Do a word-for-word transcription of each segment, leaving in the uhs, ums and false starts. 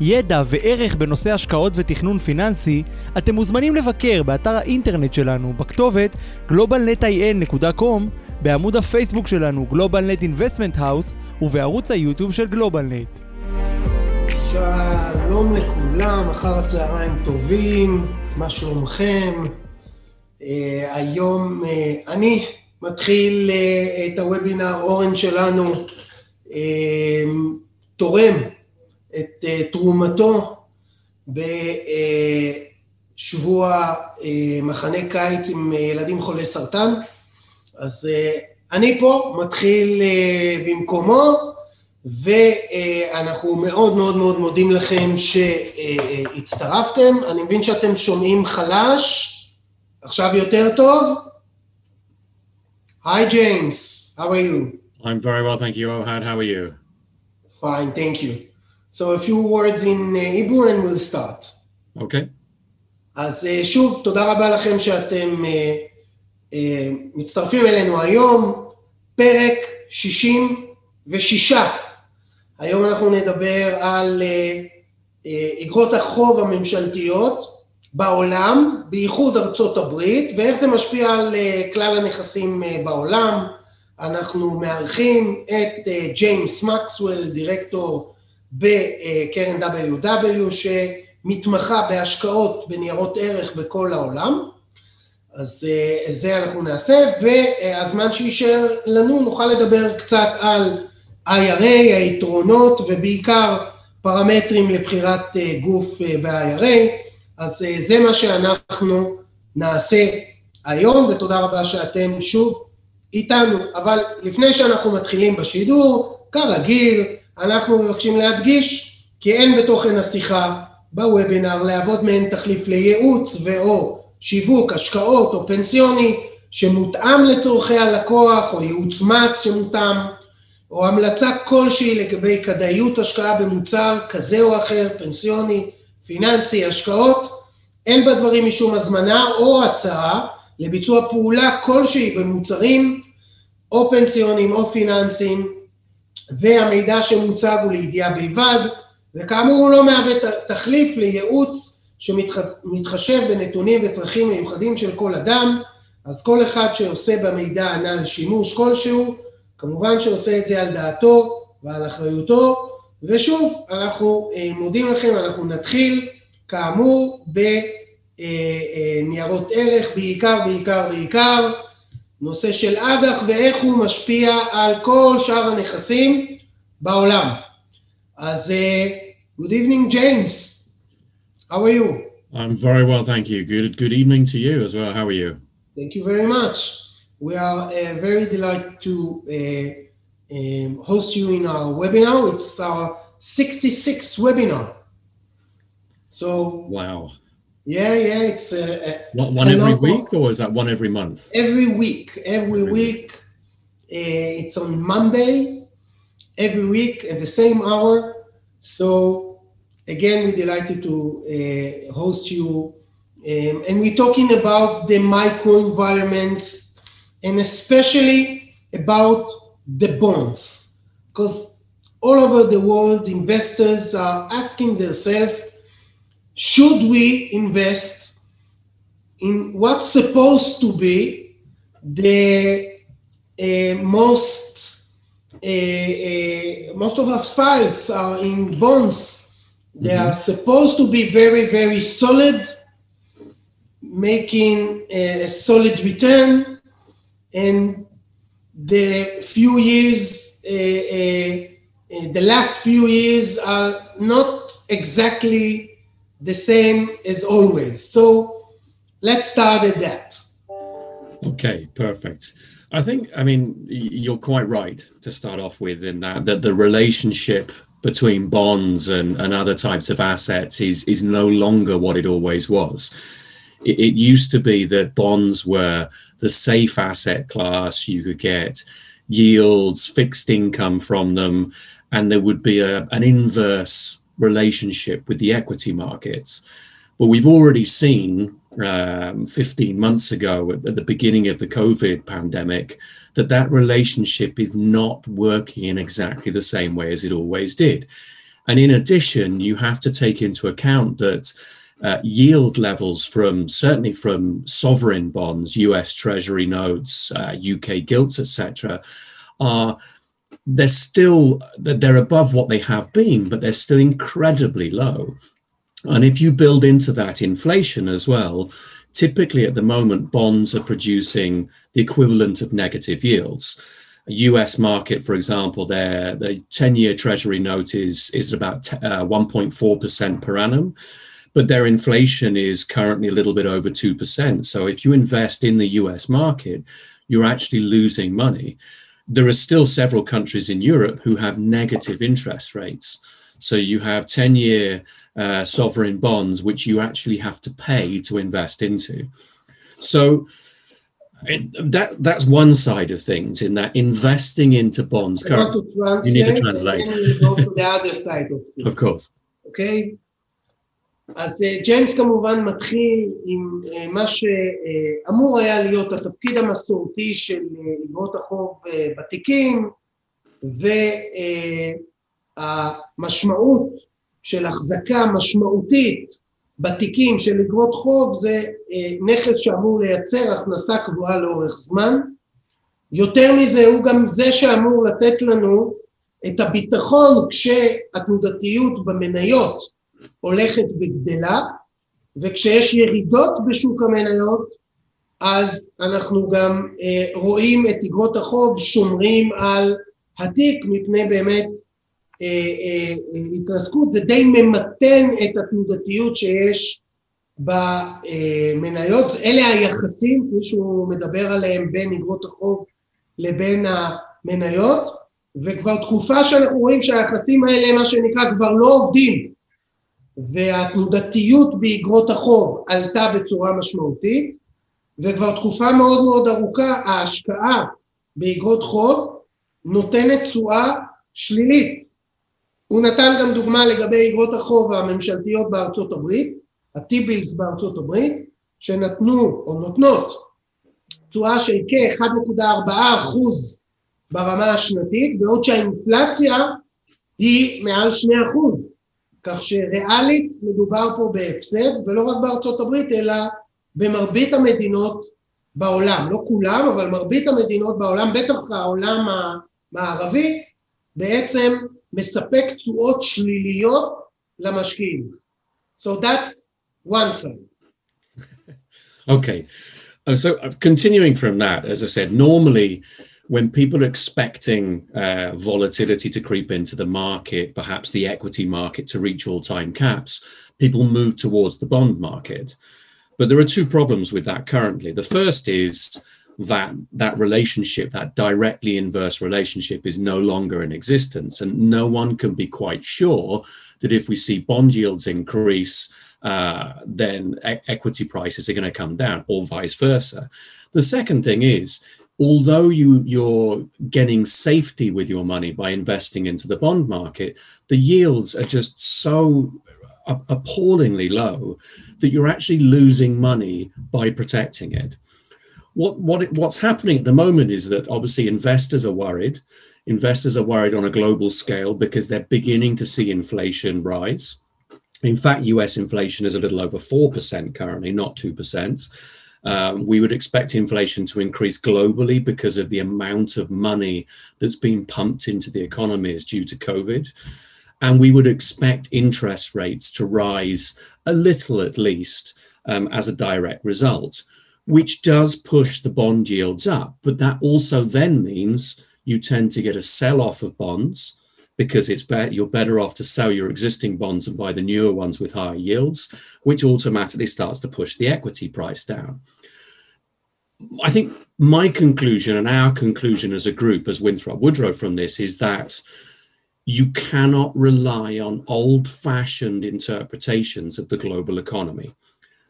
ידע וערך בנושא השקעות ותכנון פיננסי, אתם מוזמנים לבקר באתר האינטרנט שלנו בכתובת גלובל נט איי אן נקודה קום, בעמוד הפייסבוק שלנו גלובלנט אינבסטמנט האוס ובערוץ היוטיוב של גלובלנט. שלום לכולם, אחר הצהריים טובים, מה שלומכם? Uh, היום uh, אני מתחיל uh, את הוובינר אורן שלנו, uh, תורם את uh, תרומתו בשבוע uh, מחנה קיץ עם ילדים חולי סרטן. אז uh, אני פה מתחיל uh, במקומו, ואנחנו מאוד מאוד מאוד מודים לכם שהצטרפתם. אני מבין שאתם שומעים חלש. עכשיו יותר טוב? Hi James, how are you? I'm very well, thank you. Ohad, how are you? Fine, thank you. So a few words in Hebrew and we'll start. Okay. אז שוב, תודה רבה לכם שאתם uh, uh, מצטרפים אלינו היום, פרק שישים ושש. היום אנחנו נדבר על uh, uh, אגרות החוב הממשלתיות, בעולם, בייחוד ארצות הברית, ואיך זה משפיע על uh, כלל הנכסים uh, בעולם. אנחנו מארחים את ג'יימס מקסוול, דירקטור בקרן דאבליו דאבליו, שמתמחה בהשקעות בניירות ערך בכל העולם. אז uh, זה אנחנו נעשה, והזמן שישאר לנו נוכל לדבר קצת על איי אר איי, היתרונות, ובעיקר פרמטרים לבחירת uh, גוף uh, ב-איי אר איי. אז זה מה שאנחנו נעשה היום, ותודה רבה שאתם שוב איתנו. אבל לפני שאנחנו מתחילים בשידור, כרגיל, אנחנו מבקשים להדגיש כי אין בתוכן השיחה בוובינר להוות מעין תחליף לייעוץ ואו שיווק, השקעות או פנסיוני שמותאם לצורכי הלקוח, או ייעוץ מס שמותאם, או המלצה כלשהי לגבי כדאיות השקעה במוצר כזה או אחר, פנסיוני, פיננסי, השקעות. אין בדברים משום הזמנה או הצעה לביצוע פעולה כלשהי במוצרים או פנסיונים או פיננסיים, והמידע שמוצג הוא לידיעה בלבד, וכאמור הוא לא מהווה תחליף לייעוץ שמתחשב בנתונים וצרכים מיוחדים של כל אדם. אז כל אחד שעושה במידע הנ"ל שימוש כלשהו, כמובן שעושה את זה על דעתו ועל אחריותו. ושוב, אנחנו מודים לכם, אנחנו נתחיל, כאמור, בניירות ערך, בעיקר, בעיקר, בעיקר, נושא של אג"ח ואיך הוא משפיע על כל שאר הנכסים בעולם. אז, good evening, James. How are you? I'm very well, thank you. Good, good evening to you as well. How are you? Thank you very much. We are uh, very delighted to... Uh, Um, host you in our webinar. It's our sixty-sixth webinar. So wow, yeah, yeah, it's a, a, one, one every week, of, or is that one every month? Every week, every, every week. week. Uh, it's on Monday, every week at the same hour. So again, we're delighted to uh, host you, um, and we're talking about the microenvironments, and especially about the bonds, because all over the world investors are asking themselves, should we invest in what's supposed to be the uh, most uh, uh, most of our files are in bonds. Mm-hmm. They are supposed to be very very solid, making a, a solid return, and the few years, uh, uh, uh, the last few years are not exactly the same as always. So let's start at that. Okay, perfect. I think, I mean, you're quite right to start off with in that, that the relationship between bonds and, and other types of assets is, is no longer what it always was. It, it used to be that bonds were the safe asset class. You could get yields, fixed income from them, and there would be a, an inverse relationship with the equity markets. But we've already seen um, fifteen months ago at, at the beginning of the COVID pandemic that that relationship is not working in exactly the same way as it always did. And in addition, you have to take into account that uh, yield levels from certainly from sovereign bonds, U S Treasury notes, uh, U K gilts, et cetera, are they're still they're above what they have been, but they're still incredibly low. And if you build into that inflation as well, typically at the moment, bonds are producing the equivalent of negative yields. U S market, for example, their the ten-year Treasury note is, is at about one point four percent per annum, but their inflation is currently a little bit over two percent. So if you invest in the U S market, you're actually losing money. There are still several countries in Europe who have negative interest rates. So you have ten-year uh, sovereign bonds, which you actually have to pay to invest into. So It, that that's one side of things, in that investing into bonds. You need to translate. We go to the other side of things. Of course. Okay. אז ג'יימס כמובן מתחיל עם מה שאמור היה להיות התפקיד המסורתי של אגרות החוב בתיקים, והמשמעות של החזקה משמעותית בתיקים של אגרות חוב זה נכס שאמור לייצר הכנסה קבועה לאורך זמן. יותר מזה, הוא גם זה שאמור לתת לנו את הביטחון כשהתנודתיות במניות הולכת וגדלה, וכשיש ירידות בשוק המניות, אז אנחנו גם רואים את אגרות החוב שומרים על התיק מפני באמת התרסקות. זה די ממתן את התנודתיות שיש במניות. אלה היחסים, מישהו מדבר עליהם, בין אגרות החוב לבין המניות, וכבר תקופה שאנחנו רואים שהיחסים האלה, מה שנקרא, כבר לא עובדים, והתנודתיות באגרות החוב עלתה בצורה משמעותית, וכבר תקופה מאוד מאוד ארוכה ההשקעה באגרות חוב נותנת תשואה שלילית. הוא נתן גם דוגמה לגבי אגרות החוב הממשלתיות בארצות הברית, הטיבילס בארצות הברית, שנתנו או נותנות תשואה של כ-אחד נקודה ארבע אחוז ברמה השנתית, בעוד שהאינפלציה היא מעל שני אחוז, כך שריאלית מדובר פה בהפסד, ולא רק בארצות הברית, אלא במרבית המדינות בעולם, לא כולם, אבל מרבית המדינות בעולם, בטח העולם המערבי, בעצם מספק תשואות שליליות למשקיעים. So that's one side. Okay. So continuing from that, as I said, normally when people are expecting uh, volatility to creep into the market, perhaps the equity market to reach all-time caps, people move towards the bond market. But there are two problems with that currently. The first is that that relationship, that directly inverse relationship, is no longer in existence. And no one can be quite sure that if we see bond yields increase, uh, then e- equity prices are going to come down, or vice versa. The second thing is, although you, you're getting safety with your money by investing into the bond market, the yields are just so a- appallingly low that you're actually losing money by protecting it. What what what's happening at the moment is that obviously investors are worried. Investors are worried on a global scale because they're beginning to see inflation rise. In fact, U S inflation is a little over four percent currently, not two percent. Um, we would expect inflation to increase globally because of the amount of money that's been pumped into the economies due to COVID. And we would expect interest rates to rise a little at least um, as a direct result, which does push the bond yields up. But that also then means you tend to get a sell-off of bonds because it's be- you're better off to sell your existing bonds and buy the newer ones with higher yields, which automatically starts to push the equity price down. I think my conclusion and our conclusion as a group, as Winthrop Woodrow, from this is that you cannot rely on old-fashioned interpretations of the global economy.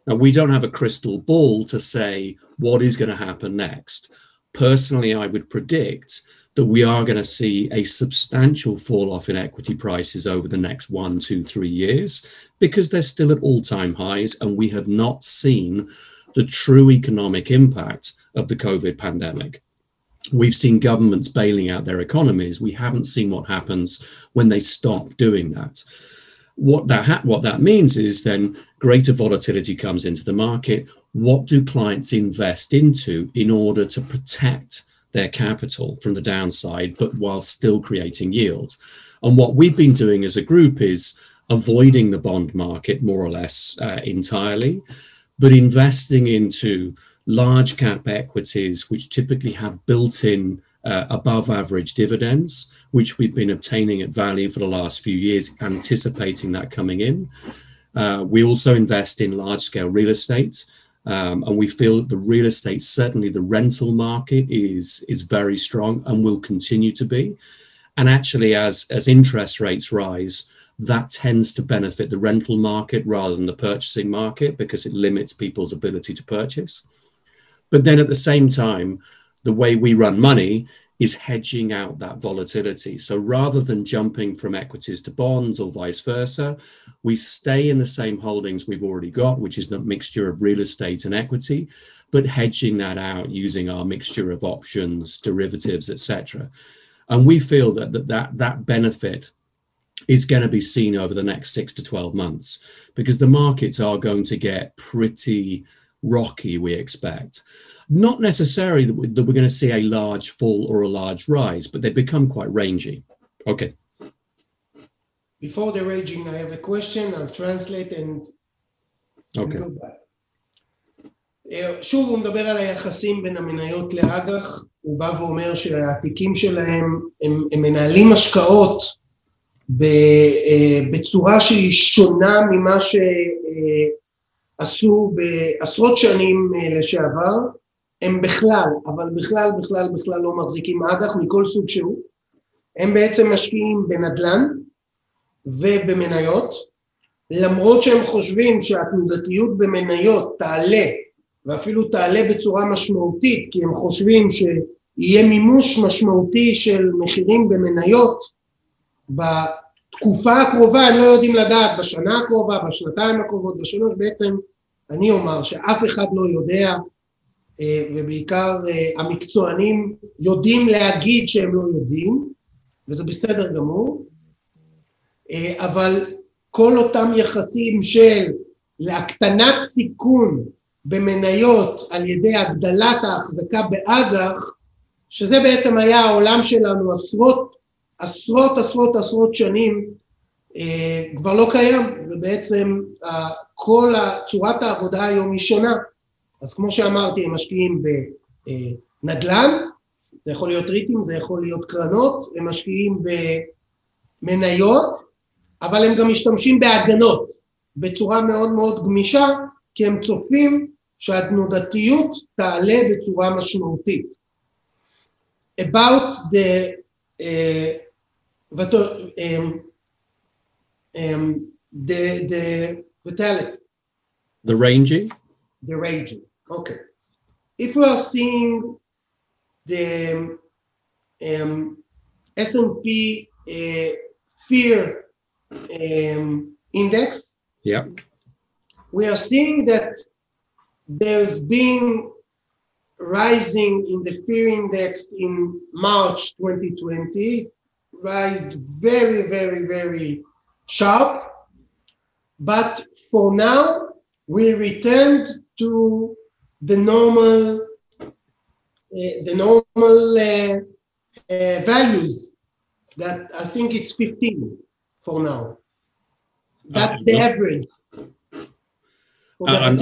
Now, we don't have a crystal ball to say what is going to happen next. Personally, I would predict that we are going to see a substantial fall off in equity prices over the next one, two, three years, because they're still at all-time highs and we have not seen the true economic impact of the COVID pandemic. We've seen governments bailing out their economies. We haven't seen what happens when they stop doing that. What that ha- what that means is then greater volatility comes into the market. What do clients invest into in order to protect their capital from the downside, but while still creating yields? And what we've been doing as a group is avoiding the bond market more or less uh, entirely, but investing into large cap equities, which typically have built-in Uh, above average dividends, which we've been obtaining at value for the last few years, anticipating that coming in. Uh, we also invest in large scale real estate, um, and we feel that the real estate, certainly the rental market, is, is very strong and will continue to be. And actually, as, as interest rates rise, that tends to benefit the rental market rather than the purchasing market, because it limits people's ability to purchase. But then at the same time, the way we run money is hedging out that volatility. So rather than jumping from equities to bonds or vice versa, we stay in the same holdings we've already got, which is the mixture of real estate and equity, but hedging that out using our mixture of options, derivatives, et cetera. And we feel that that, that, that benefit is going to be seen over the next six to twelve months, because the markets are going to get pretty rocky, we expect. Not necessarily that we're going to see a large fall or a large rise, but they become quite rangy. Okay. Before the raging, I have a question. I'll translate and... Okay. שוב, הוא מדבר על היחסים בין המניות לאג"ח. הוא בא ואומר שהתיקים שלהם, הם, הם מנהלים השקעות בצורה שהיא שונה ממה שעשו בעשרות שנים לשעבר. הם בכלל, אבל בכלל, בכלל, בכלל לא מחזיקים אג"ח מכל סוג שהוא. הם בעצם משקיעים בנדל"ן ובמניות, למרות שהם חושבים שהתנודתיות במניות תעלה, ואפילו תעלה בצורה משמעותית, כי הם חושבים שיהיה מימוש משמעותי של מחירים במניות בתקופה הקרובה. הם לא יודעים לדעת, בשנה הקרובה, בשנתיים הקרובות, בשלוש, בעצם אני אומר שאף אחד לא יודע, ובעיקר המקצוענים יודעים להגיד שהם לא יודעים, וזה בסדר גמור, אבל כל אותם יחסים של להקטנת סיכון במניות על ידי הגדלת ההחזקה באג"ח, שזה בעצם היה העולם שלנו עשרות, עשרות, עשרות, עשרות שנים, כבר לא קיים, ובעצם כל צורת העבודה היום היא שונה. אז כמו שאמרתי, הם משקיעים בנדל"ן, זה יכול להיות ריטים, זה יכול להיות קרנות, הם משקיעים במניות, אבל הם גם משתמשים בהגנות בצורה מאוד מאוד גמישה, כי הם צופים שהתנודתיות תעלה בצורה משמעותית. About the, uh, um, um, the, the, the, the ranging? The ranging. Okay. If we are seeing the um, S and P uh, fear um, index, yeah, we are seeing that there's been rising in the fear index in March twenty twenty, rised very, very, very sharp. But for now, we returned to the normal, uh, the normal uh, uh, values that I think it's fifteen for now. That's uh, the not, average. For the I'm,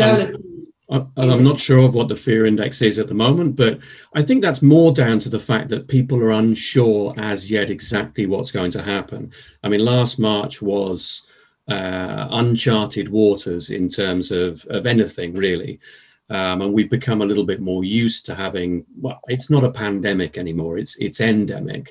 I'm, I'm, I'm not sure of what the fear index is at the moment, but I think that's more down to the fact that people are unsure as yet exactly what's going to happen. I mean, last March was uh, uncharted waters in terms of, of anything really. Um, and we've become a little bit more used to having, well, it's not a pandemic anymore, it's it's endemic.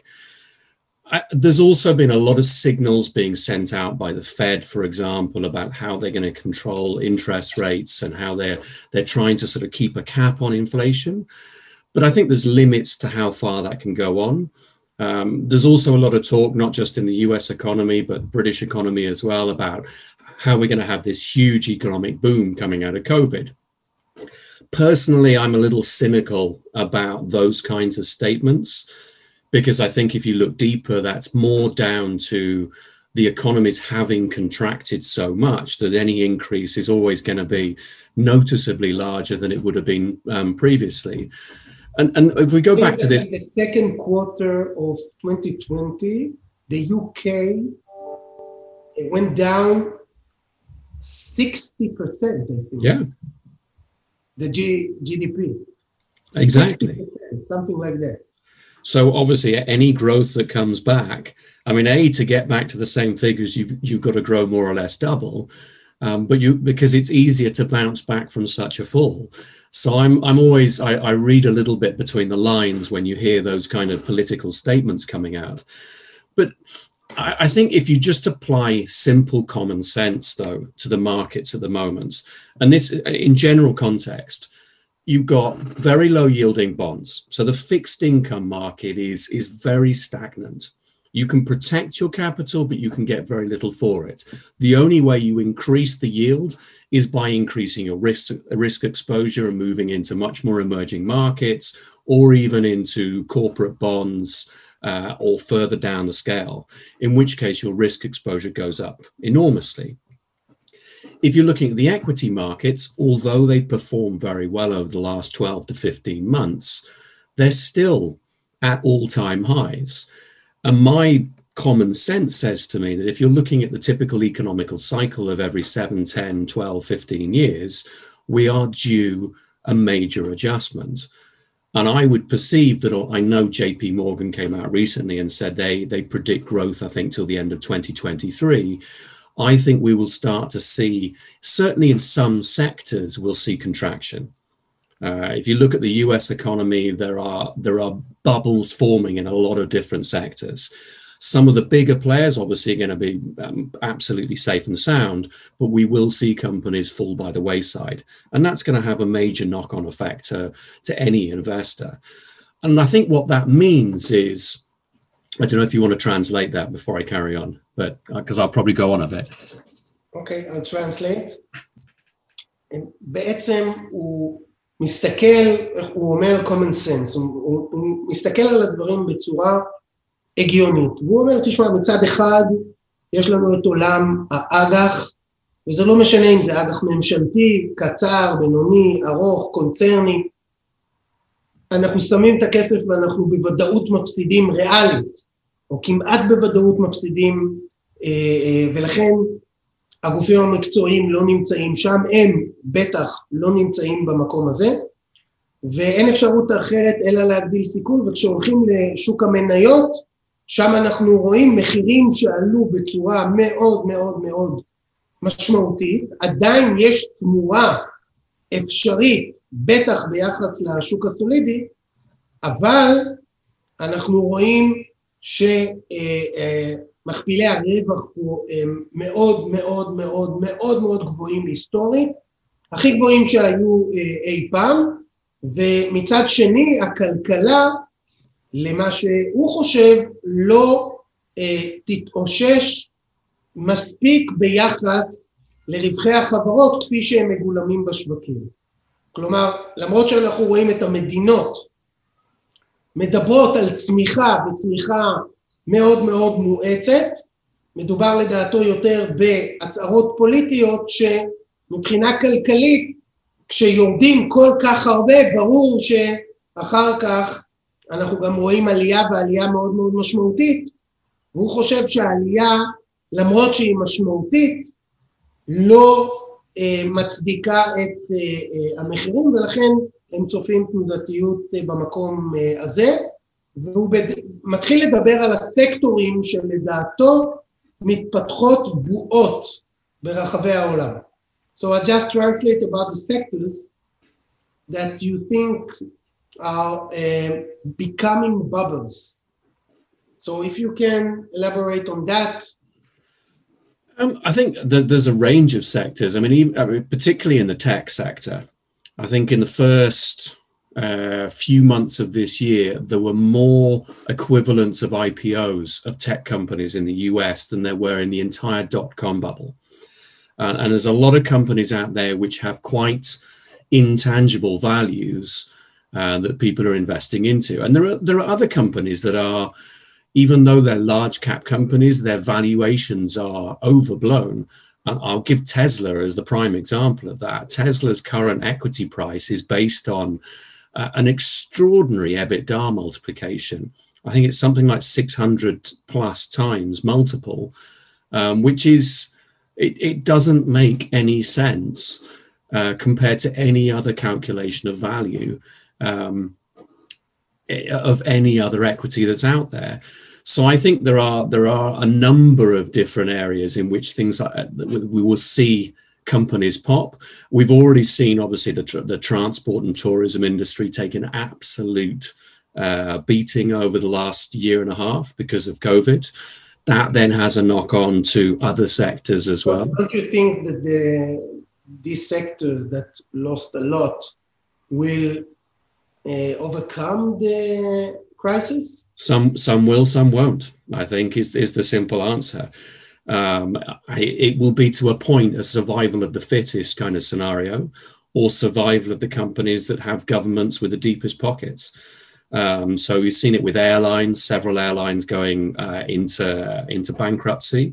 I, there's also been a lot of signals being sent out by the Fed, for example, about how they're going to control interest rates and how they're they're trying to sort of keep a cap on inflation. But I think there's limits to how far that can go on. Um, there's also a lot of talk, not just in the U S economy, but British economy as well, about how we're going to have this huge economic boom coming out of COVID. Personally, I'm a little cynical about those kinds of statements, because I think if you look deeper, that's more down to the economies having contracted so much that any increase is always going to be noticeably larger than it would have been um, previously. And, and if we go back to this, in the second quarter of twenty twenty, the U K went down sixty percent. Yeah. The G- GDP. Exactly. sixty percent, something like that. So obviously, any growth that comes back, I mean, A, to get back to the same figures, you've, you've got to grow more or less double, um, but you because it's easier to bounce back from such a fall. So I'm I'm always, I, I read a little bit between the lines when you hear those kind of political statements coming out. But I, I think if you just apply simple common sense, though, to the markets at the moment, and this in general context, you've got very low yielding bonds. So the fixed income market is, is very stagnant. You can protect your capital, but you can get very little for it. The only way you increase the yield is by increasing your risk, risk exposure and moving into much more emerging markets, or even into corporate bonds, uh, or further down the scale, in which case your risk exposure goes up enormously. If you're looking at the equity markets, although they perform very well over the last twelve to fifteen months, they're still at all-time highs. And my common sense says to me that if you're looking at the typical economical cycle of every seven, ten, twelve, fifteen years, we are due a major adjustment. And I would perceive that, I know J P Morgan came out recently and said they, they predict growth, I think, till the end of twenty twenty-three. I think we will start to see, certainly in some sectors, we'll see contraction. Uh, if you look at the U S economy, there are there are bubbles forming in a lot of different sectors. Some of the bigger players obviously are going to be um, absolutely safe and sound, but we will see companies fall by the wayside. And that's going to have a major knock-on effect to, to any investor. And I think what that means is, I don't know if you want to translate that before I carry on, but because I'll probably go on a bit. Okay, I'll translate. בעצם הוא מסתכל, הוא אומר common sense, הוא, הוא מסתכל על הדברים בצורה הגיונית. הוא אומר, תשמע, מצד אחד יש לנו את עולם האג"ח, וזה לא משנה אם זה אג"ח ממשלתי, קצר, בינוני, ארוך, קונצרני. אנחנו שמים את הכסף ואנחנו בוודאות מפסידים ריאלית, או כמעט בוודאות מפסידים, ולכן הגופים המקצועיים לא נמצאים שם, הם בטח לא נמצאים במקום הזה, ואין אפשרות אחרת אלא להגדיל סיכון, וכשהולכים לשוק המניות, שם אנחנו רואים מחירים שעלו בצורה מאוד מאוד מאוד משמעותית, עדיין יש תמורה אפשרית, בטח ביחס לשוק הסולידי, אבל אנחנו רואים שמכפילי הרווח פה הם מאוד מאוד מאוד מאוד מאוד גבוהים היסטורית, הכי גבוהים שהיו אי פעם, ומצד שני הכלכלה, למה שהוא חושב, לא תתאושש מספיק ביחס לרווחי החברות כפי שהם מגולמים בשווקים. כלומר, למרות שאנחנו רואים את המדינות מדברות על צמיחה וצמיחה מאוד מאוד מואצת, מדובר לדעתו יותר בהצהרות פוליטיות שמבחינה כלכלית, כשיורדים כל כך הרבה, ברור שאחר כך אנחנו גם רואים עלייה ועלייה מאוד מאוד משמעותית, והוא חושב שהעלייה, למרות שהיא משמעותית, לא מצדיקה את המחירים, ולכן הם צופים תנודתיות במקום הזה, והוא מתחיל לדבר על הסקטורים שלדעתו מתפתחות בועות ברחבי העולם. So I just translate about the sectors that you think are uh, becoming bubbles. So if you can elaborate on that. Um, I think that there's a range of sectors. I mean, even, I mean, particularly in the tech sector, I think in the first uh, few months of this year, there were more equivalents of I P Os of tech companies in the U S than there were in the entire dot-com bubble. Uh, and there's a lot of companies out there which have quite intangible values uh, that people are investing into. And there are, there are other companies that are, even though they're large cap companies, their valuations are overblown. And I'll give Tesla as the prime example of that. Tesla's current equity price is based on uh, an extraordinary EBITDA multiplication. I think it's something like six hundred plus times multiple, um, which is, it, it doesn't make any sense uh, compared to any other calculation of value. Um, of any other equity that's out there. So I think there are there are a number of different areas in which things like we will see companies pop. We've already seen, obviously, the, tra the transport and tourism industry take an absolute uh, beating over the last year and a half because of COVID. That then has a knock-on to other sectors as well. Don't you think that the, these sectors that lost a lot will Uh, overcome the crisis? Some some will, some won't, I think, is, is the simple answer. Um, I, it will be, to a point, a survival of the fittest kind of scenario, or survival of the companies that have governments with the deepest pockets. Um, so we've seen it with airlines, several airlines going uh, into, into bankruptcy.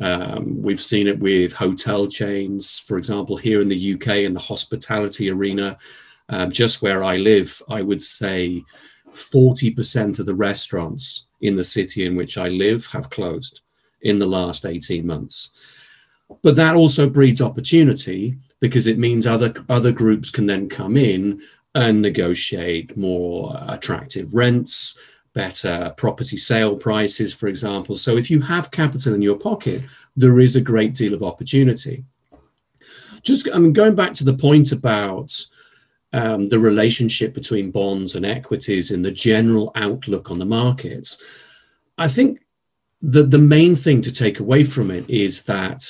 Um, we've seen it with hotel chains, for example, here in the U K in the hospitality arena. Um, just where I live, I would say forty percent of the restaurants in the city in which I live have closed in the last eighteen months. But that also breeds opportunity, because it means other, other groups can then come in and negotiate more attractive rents, better property sale prices, for example. So if you have capital in your pocket, there is a great deal of opportunity. Just, I mean, going back to the point about Um, the relationship between bonds and equities and the general outlook on the markets, I think that the main thing to take away from it is that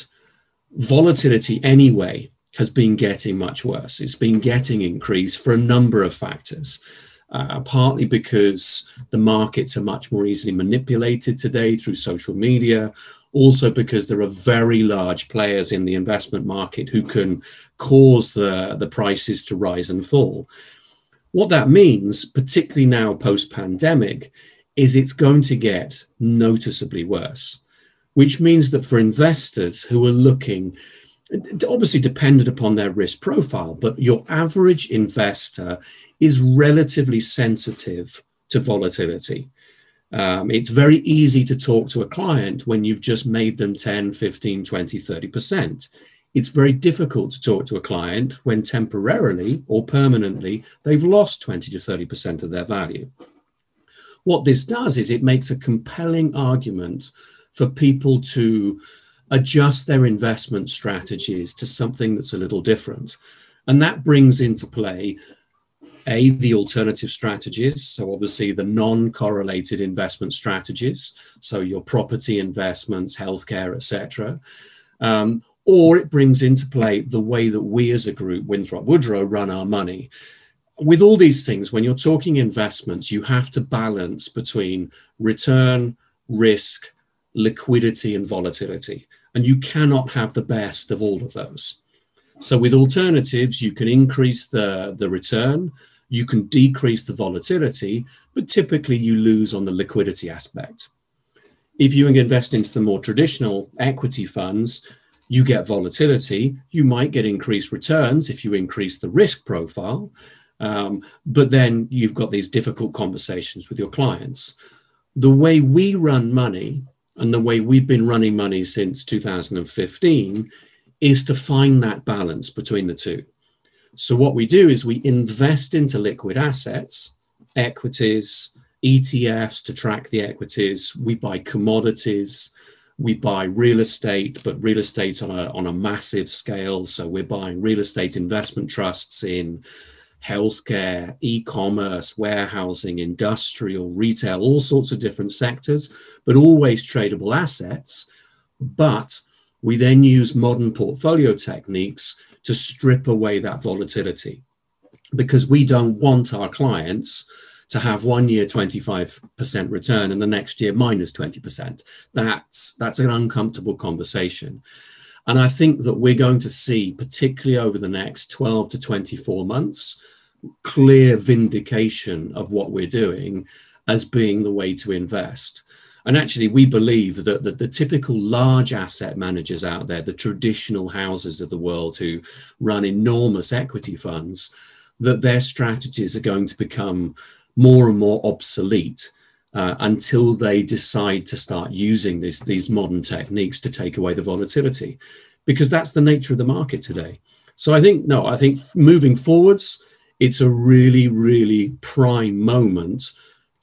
volatility anyway has been getting much worse. It's been getting increased for a number of factors, uh, partly because the markets are much more easily manipulated today through social media, also because there are very large players in the investment market who can cause the, the prices to rise and fall. What that means, particularly now post-pandemic, is it's going to get noticeably worse, which means that for investors who are looking, obviously dependent upon their risk profile, but your average investor is relatively sensitive to volatility. Um, it's very easy to talk to a client when you've just made them ten, fifteen, twenty, thirty percent. It's very difficult to talk to a client when temporarily or permanently they've lost twenty to thirty percent of their value. What this does is it makes a compelling argument for people to adjust their investment strategies to something that's a little different. And that brings into play A, the alternative strategies, so obviously the non-correlated investment strategies, so your property investments, healthcare, et cetera. Um, or it brings into play the way that we as a group, Winthrop Woodrow, run our money. With all these things, when you're talking investments, you have to balance between return, risk, liquidity, and volatility. And you cannot have the best of all of those. So with alternatives, you can increase the, the return, you can decrease the volatility, but typically you lose on the liquidity aspect. If you invest into the more traditional equity funds, you get volatility, you might get increased returns if you increase the risk profile, um, but then you've got these difficult conversations with your clients. The way we run money, and the way we've been running money since two thousand fifteen, is to find that balance between the two. So what we do is we invest into liquid assets, equities, E T Fs to track the equities. We buy commodities, we buy real estate, but real estate on a, on a massive scale. So we're buying real estate investment trusts in healthcare, e-commerce, warehousing, industrial, retail, all sorts of different sectors, but always tradable assets. But we then use modern portfolio techniques to strip away that volatility, because we don't want our clients to have one year twenty-five percent return and the next year minus twenty percent. That's, that's an uncomfortable conversation. And I think that we're going to see, particularly over the next twelve to twenty-four months, clear vindication of what we're doing as being the way to invest. And actually, we believe that, that the typical large asset managers out there, the traditional houses of the world who run enormous equity funds, that their strategies are going to become more and more obsolete uh, until they decide to start using this, these modern techniques to take away the volatility, because that's the nature of the market today. So I think, no, I think moving forwards, it's a really, really prime moment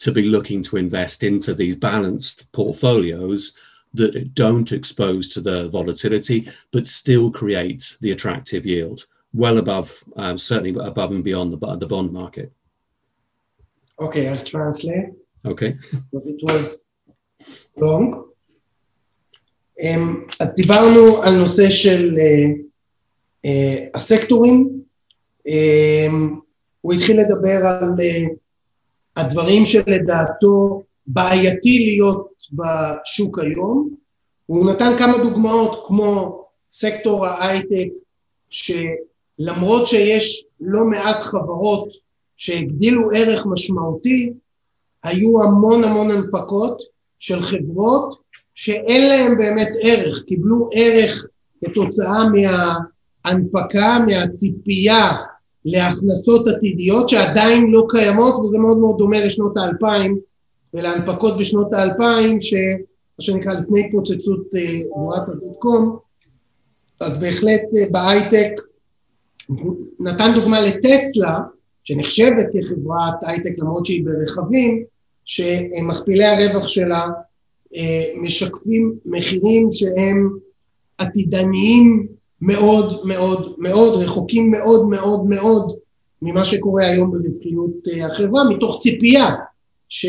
to be looking to invest into these balanced portfolios that don't expose to the volatility, but still create the attractive yield well above, um, certainly above and beyond the, the bond market. Okay, I'll translate. Okay. Because it was long. Um, אז דיברנו על נושא של uh, uh, הסקטורים. Um, הוא התחיל לדבר על uh, הדברים שלדעתו בעייתי להיות בשוק היום. הוא נתן כמה דוגמאות, כמו סקטור ההייטק, שלמרות שיש לא מעט חברות שהגדילו ערך משמעותי, היו המון המון הנפקות של חברות שאין להם באמת ערך, קיבלו ערך כתוצאה מההנפקה, מהציפייה להכנסות עתידיות שעדיין לא קיימות, וזה מאוד מאוד דומה לשנות ה-אלפיים ולהנפקות בשנות ה-אלפיים, ש... שנקרא לפני התפוצצות בועת הדוט-קום. אז בהחלט בהייטק, נתן דוגמה לטסלה, שנחשבת כחברת הייטק למרות שהיא ברכבים, שמכפילי הרווח שלה משקפים מחירים שהם עתידניים מאוד מאוד מאוד, רחוקים מאוד מאוד מאוד ממה שקורה היום ברווחיות החברה, מתוך ציפייה ש,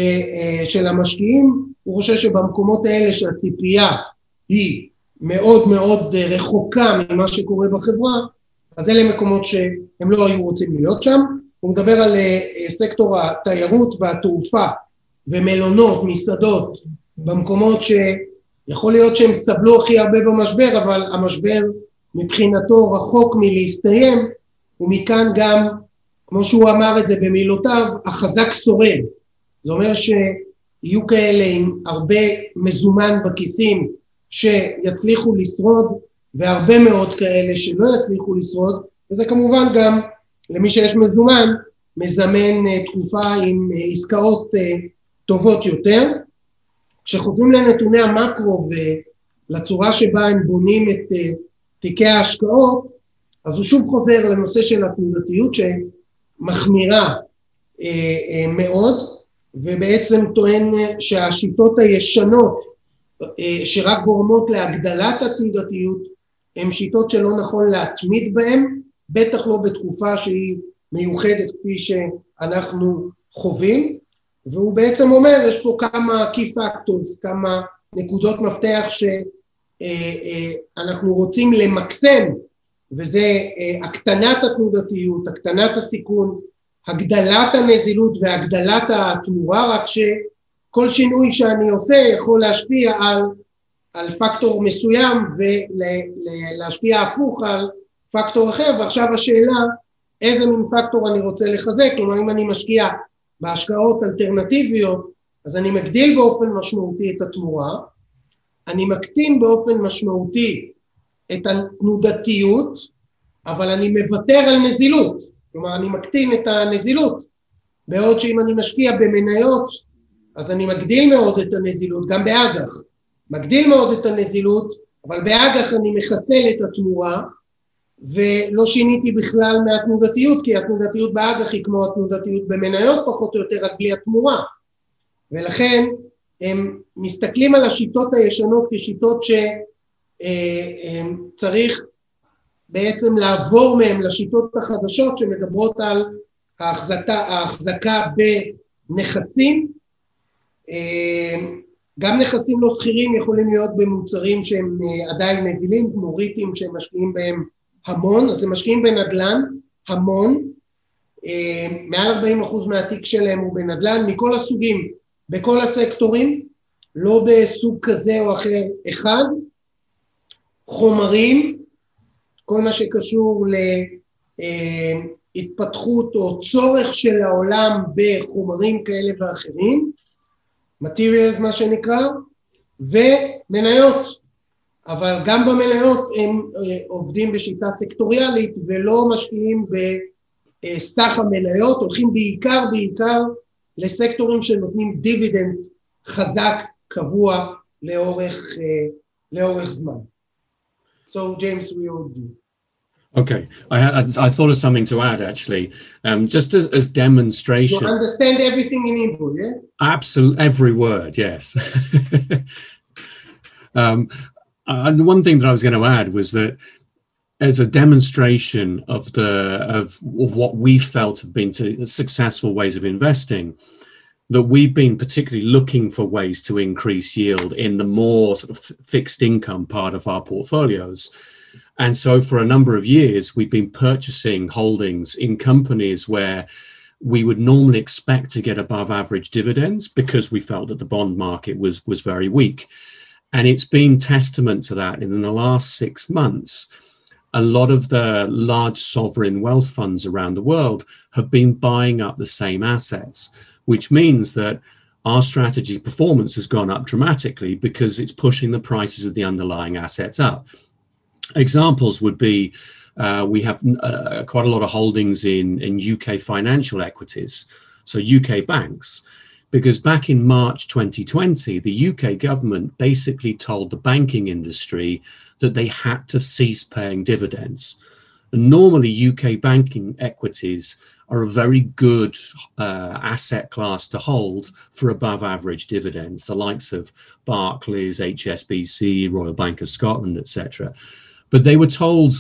של המשקיעים. הוא חושב שבמקומות האלה שהציפייה היא מאוד מאוד רחוקה ממה שקורה בחברה, אז אלה מקומות שהם לא היו רוצים להיות שם. הוא מדבר על סקטור התיירות והתעופה ומלונות, מסעדות, במקומות שיכול להיות שהם סבלו הכי הרבה במשבר, אבל המשבר מבחינתו רחוק מלהסתיים, ומכאן גם, כמו שהוא אמר את זה במילותיו, החזק שורד. זה אומר שיהיו כאלה עם הרבה מזומן בכיסים שיצליחו לשרוד, והרבה מאוד כאלה שלא יצליחו לשרוד, וזה כמובן גם למי שיש מזומן, מזמן תקופה עם עסקאות טובות יותר. כשחוזרים לנתוני המקרו ולצורה שבה הם בונים את תיקי ההשקעות, אז הוא שוב חוזר לנושא של התנודתיות שמחמירה מאוד, ובעצם טוען שהשיטות הישנות שרק גורמות להגדלת התנודתיות, הן שיטות שלא נכון להתמיד בהן, בטח לא בתקופה שהיא מיוחדת כפי שאנחנו חווים. והוא בעצם אומר, יש פה כמה key factors, כמה נקודות מפתח שאנחנו רוצים למקסם, וזה הקטנת התנודתיות, הקטנת הסיכון, הגדלת הנזילות והגדלת התמורה, רק שכל שינוי שאני עושה יכול להשפיע על, על פקטור מסוים ולהשפיע הפוך על פקטור אחר. ועכשיו השאלה, איזה מין פקטור אני רוצה לחזק? כלומר, אם אני משקיע בהשקעות אלטרנטיביות, אז אני מגדיל באופן משמעותי את התמורה, אני מקטין באופן משמעותי את התנודתיות, אבל אני מוותר על נזילות. כלומר, אני מקטין את הנזילות, בעוד שאם אני משקיע במניות, אז אני מגדיל מאוד את הנזילות, גם באג"ח. מגדיל מאוד את הנזילות, אבל באג"ח אני מחסל את התמורה, ולא שיניתי בכלל מהתנודתיות, כי התנודתיות באג"ח היא כמו התנודתיות במניות, פחות או יותר, רק בלי התמורה. ולכן הם מסתכלים על השיטות הישנות כשיטות שצריך בעצם לעבור מהם לשיטות החדשות שמדברות על ההחזקה בנכסים, גם נכסים לא סחירים יכולים להיות במוצרים שהם עדיין נזילים, כמו ריטים שהם משקיעים בהם המון, אז הם משקיעים בנדלן המון, מעל ארבעים אחוז מהתיק שלהם הוא בנדלן, מכל הסוגים, בכל הסקטורים, לא בסוג כזה או אחר אחד, חומרים, כל מה שקשור להתפתחות או צורך של העולם בחומרים כאלה ואחרים, materials מה שנקרא, ומניות, אבל גם במניות הם עובדים בשיטה סקטוריאלית ולא משקיעים בסך המניות, הולכים בעיקר בעיקר לסקטורים שנותנים דיבידנד חזק קבוע לאורך, לאורך זמן. So James, we all do. Okay, I, had, I thought of something to add actually, um, just as, as demonstration. You understand everything in Hebrew, yeah? Absolutely, every word, yes. um, and the one thing that I was going to add was that as a demonstration of the of, of what we felt have been to successful ways of investing, that we've been particularly looking for ways to increase yield in the more sort of f- fixed income part of our portfolios. And so for a number of years, we've been purchasing holdings in companies where we would normally expect to get above average dividends because we felt that the bond market was, was very weak. And it's been testament to that in the last six months, a lot of the large sovereign wealth funds around the world have been buying up the same assets, which means that our strategy's performance has gone up dramatically because it's pushing the prices of the underlying assets up. Examples would be uh, we have uh, quite a lot of holdings in, in U K financial equities, so U K banks, because back in March twenty twenty, the U K government basically told the banking industry that they had to cease paying dividends. And normally, U K banking equities are a very good uh, asset class to hold for above average dividends, the likes of Barclays, H S B C, Royal Bank of Scotland, et cetera. But they were told,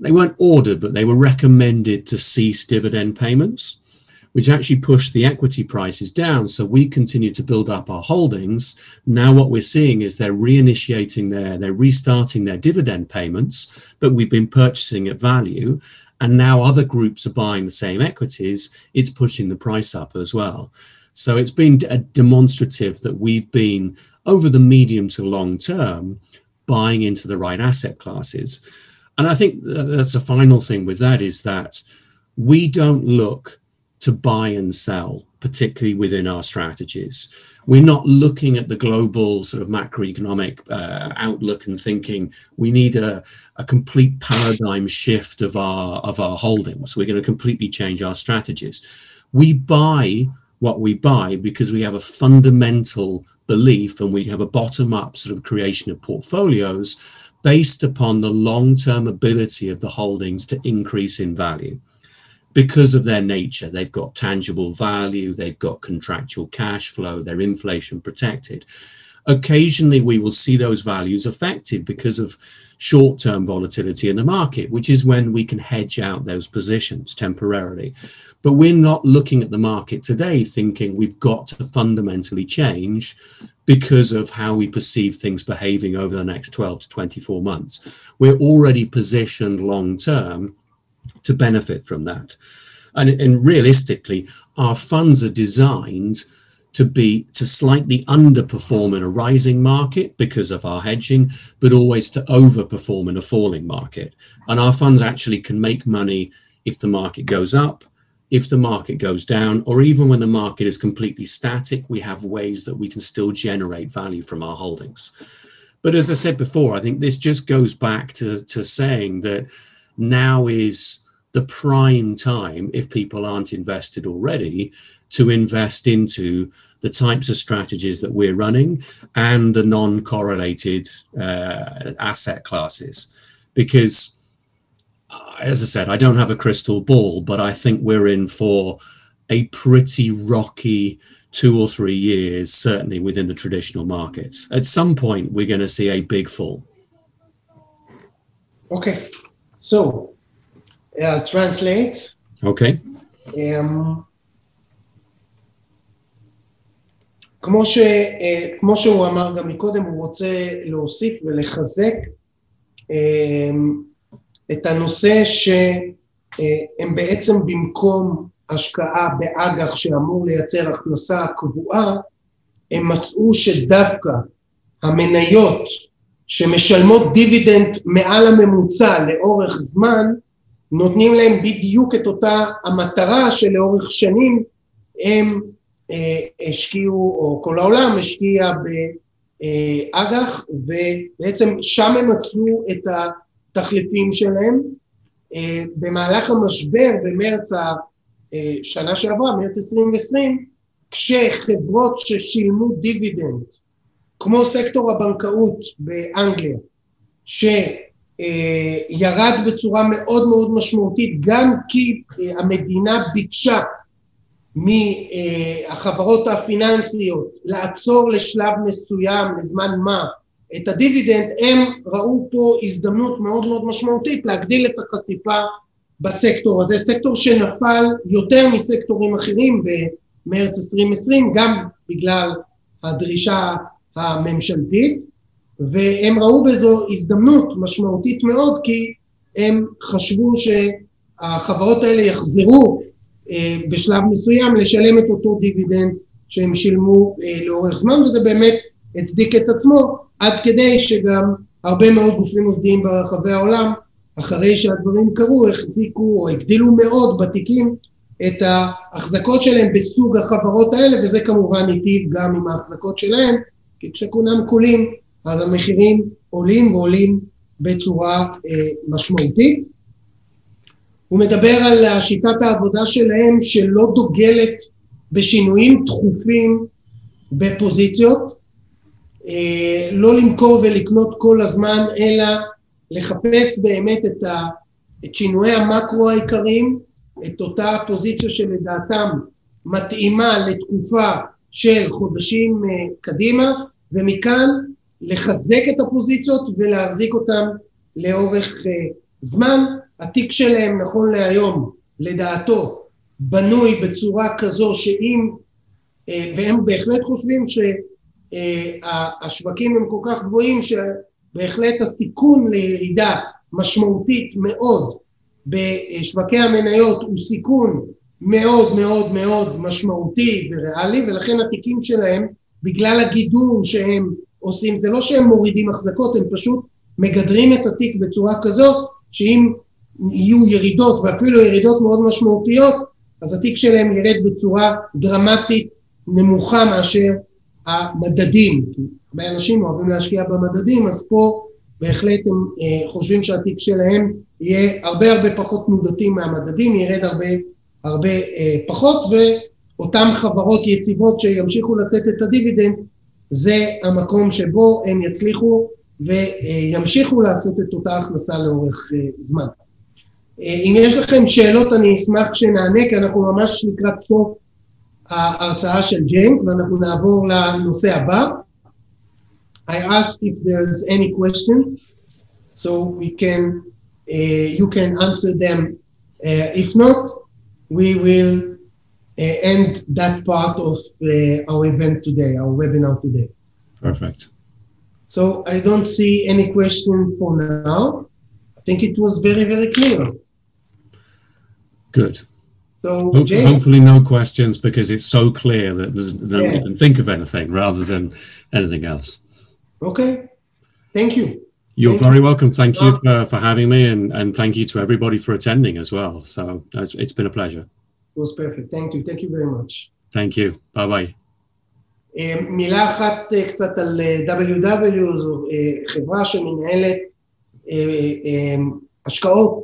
they weren't ordered, but they were recommended to cease dividend payments, which actually pushed the equity prices down. So we continued to build up our holdings. Now what we're seeing is they're reinitiating their, they're restarting their dividend payments, but we've been purchasing at value. And now other groups are buying the same equities. It's pushing the price up as well. So it's been a demonstrative that we've been, over the medium to long term, buying into the right asset classes. And I think that's the final thing with that is that we don't look to buy and sell, particularly within our strategies. We're not looking at the global sort of macroeconomic uh, outlook and thinking we need a, a complete paradigm shift of our, of our holdings. We're going to completely change our strategies. We buy what we buy because we have a fundamental belief and we have a bottom-up sort of creation of portfolios based upon the long-term ability of the holdings to increase in value. Because of their nature, they've got tangible value, they've got contractual cash flow, they're inflation protected. Occasionally, we will see those values affected because of short-term volatility in the market, which is when we can hedge out those positions temporarily. But we're not looking at the market today thinking we've got to fundamentally change because of how we perceive things behaving over the next twelve to twenty-four months. We're already positioned long-term to benefit from that. And, and realistically, our funds are designed to be to slightly underperform in a rising market because of our hedging, but always to overperform in a falling market. And our funds actually can make money if the market goes up, if the market goes down, or even when the market is completely static, we have ways that we can still generate value from our holdings. But as I said before, I think this just goes back to, to saying that now is the prime time, if people aren't invested already, to invest into the types of strategies that we're running and the non-correlated uh, asset classes. Because, as I said, I don't have a crystal ball, but I think we're in for a pretty rocky two or three years, certainly within the traditional markets. At some point, we're going to see a big fall. Okay. So, uh, translate. Okay. כמו ש, כמו שהוא אמר גם מקודם, הוא רוצה להוסיף ולחזק את הנושא שהם בעצם במקום השקעה באג"ח שאמור לייצר הכנסה קבועה, הם מצאו שדווקא המניות שמשלמות דיבידנד מעל הממוצע לאורך זמן, נותנים להם בדיוק את אותה המטרה שלאורך שנים הם השקיעו, או כל העולם השקיע באג"ח, ובעצם שם הם מצאו את התחליפים שלהם. במהלך המשבר במרץ השנה שעברה, מרץ עשרים עשרים, כשחברות ששילמו דיבידנד, כמו סקטור הבנקאות באנגליה, שירד בצורה מאוד מאוד משמעותית, גם כי המדינה ביקשה מהחברות הפיננסיות לעצור לשלב מסוים, לזמן מה, את הדיבידנד, הם ראו פה הזדמנות מאוד מאוד משמעותית להגדיל את החשיפה בסקטור הזה. סקטור שנפל יותר מסקטורים אחרים במרץ עשרים עשרים, גם בגלל הדרישה הממשלתית, והם ראו בזו הזדמנות משמעותית מאוד, כי הם חשבו שהחברות האלה יחזרו בשלב מסוים לשלם את אותו דיבידנד שהם שילמו לאורך זמן, וזה באמת הצדיק את עצמו, עד כדי שגם הרבה מאוד גופים עובדים ברחבי העולם, אחרי שהדברים קרו, החזיקו או הגדילו מאוד בתיקים את ההחזקות שלהם בסוג החברות האלה, וזה כמובן היטיב גם עם ההחזקות שלהם, כי כשכולם קולים, אז המחירים עולים ועולים בצורה אה, משמעותית. הוא מדבר על שיטת העבודה שלהם שלא דוגלת בשינויים תכופים בפוזיציות, אה, לא למכור ולקנות כל הזמן, אלא לחפש באמת את, ה, את שינויי המקרו העיקריים, את אותה פוזיציה שלדעתם מתאימה לתקופה של חודשים אה, קדימה, ומכאן לחזק את הפוזיציות ולהחזיק אותם לאורך אה, זמן. התיק שלהם נכון להיום, לדעתו, בנוי בצורה כזו שאם, אה, והם בהחלט חושבים שהשווקים הם כל כך גבוהים, שבהחלט הסיכון לירידה משמעותית מאוד בשווקי המניות הוא סיכון מאוד מאוד מאוד משמעותי וריאלי, ולכן התיקים שלהם, בגלל הגידור שהם עושים, זה לא שהם מורידים החזקות, הם פשוט מגדרים את התיק בצורה כזאת, שאם יהיו ירידות, ואפילו ירידות מאוד משמעותיות, אז התיק שלהם ירד בצורה דרמטית, נמוכה מאשר המדדים. הרבה אנשים אוהבים להשקיע במדדים, אז פה בהחלט הם אה, חושבים שהתיק שלהם יהיה הרבה הרבה פחות תנודתי מהמדדים, ירד הרבה, הרבה אה, פחות, ואותן חברות יציבות שימשיכו לתת את הדיבידנד, זה המקום שבו הם יצליחו וימשיכו לעשות את אותה הכנסה לאורך זמן. אם יש לכם שאלות, אני אשמח שנענה, כי אנחנו ממש לקראת סוף ההרצאה של ג'יימס, ואנחנו נעבור לנושא הבא. I ask if there's any questions, so we can, uh, you can answer them. Uh, if not, we will Uh, and that part of uh, our event today, our webinar today. Perfect. So I don't see any question for now. I think it was very, very clear. Good. So Hope- James, hopefully no questions, because it's so clear that no one can think of anything rather than anything else. Okay. Thank you. You're thank very you. welcome. Thank no. you for, for having me, and, and thank you to everybody for attending as well. So it's, it's been a pleasure. It was perfect. Thank you. Thank you very much. Thank you. Bye-bye. מילה אחת קצת על דאבליו דאבליו, זו חברה שמנהלת השקעות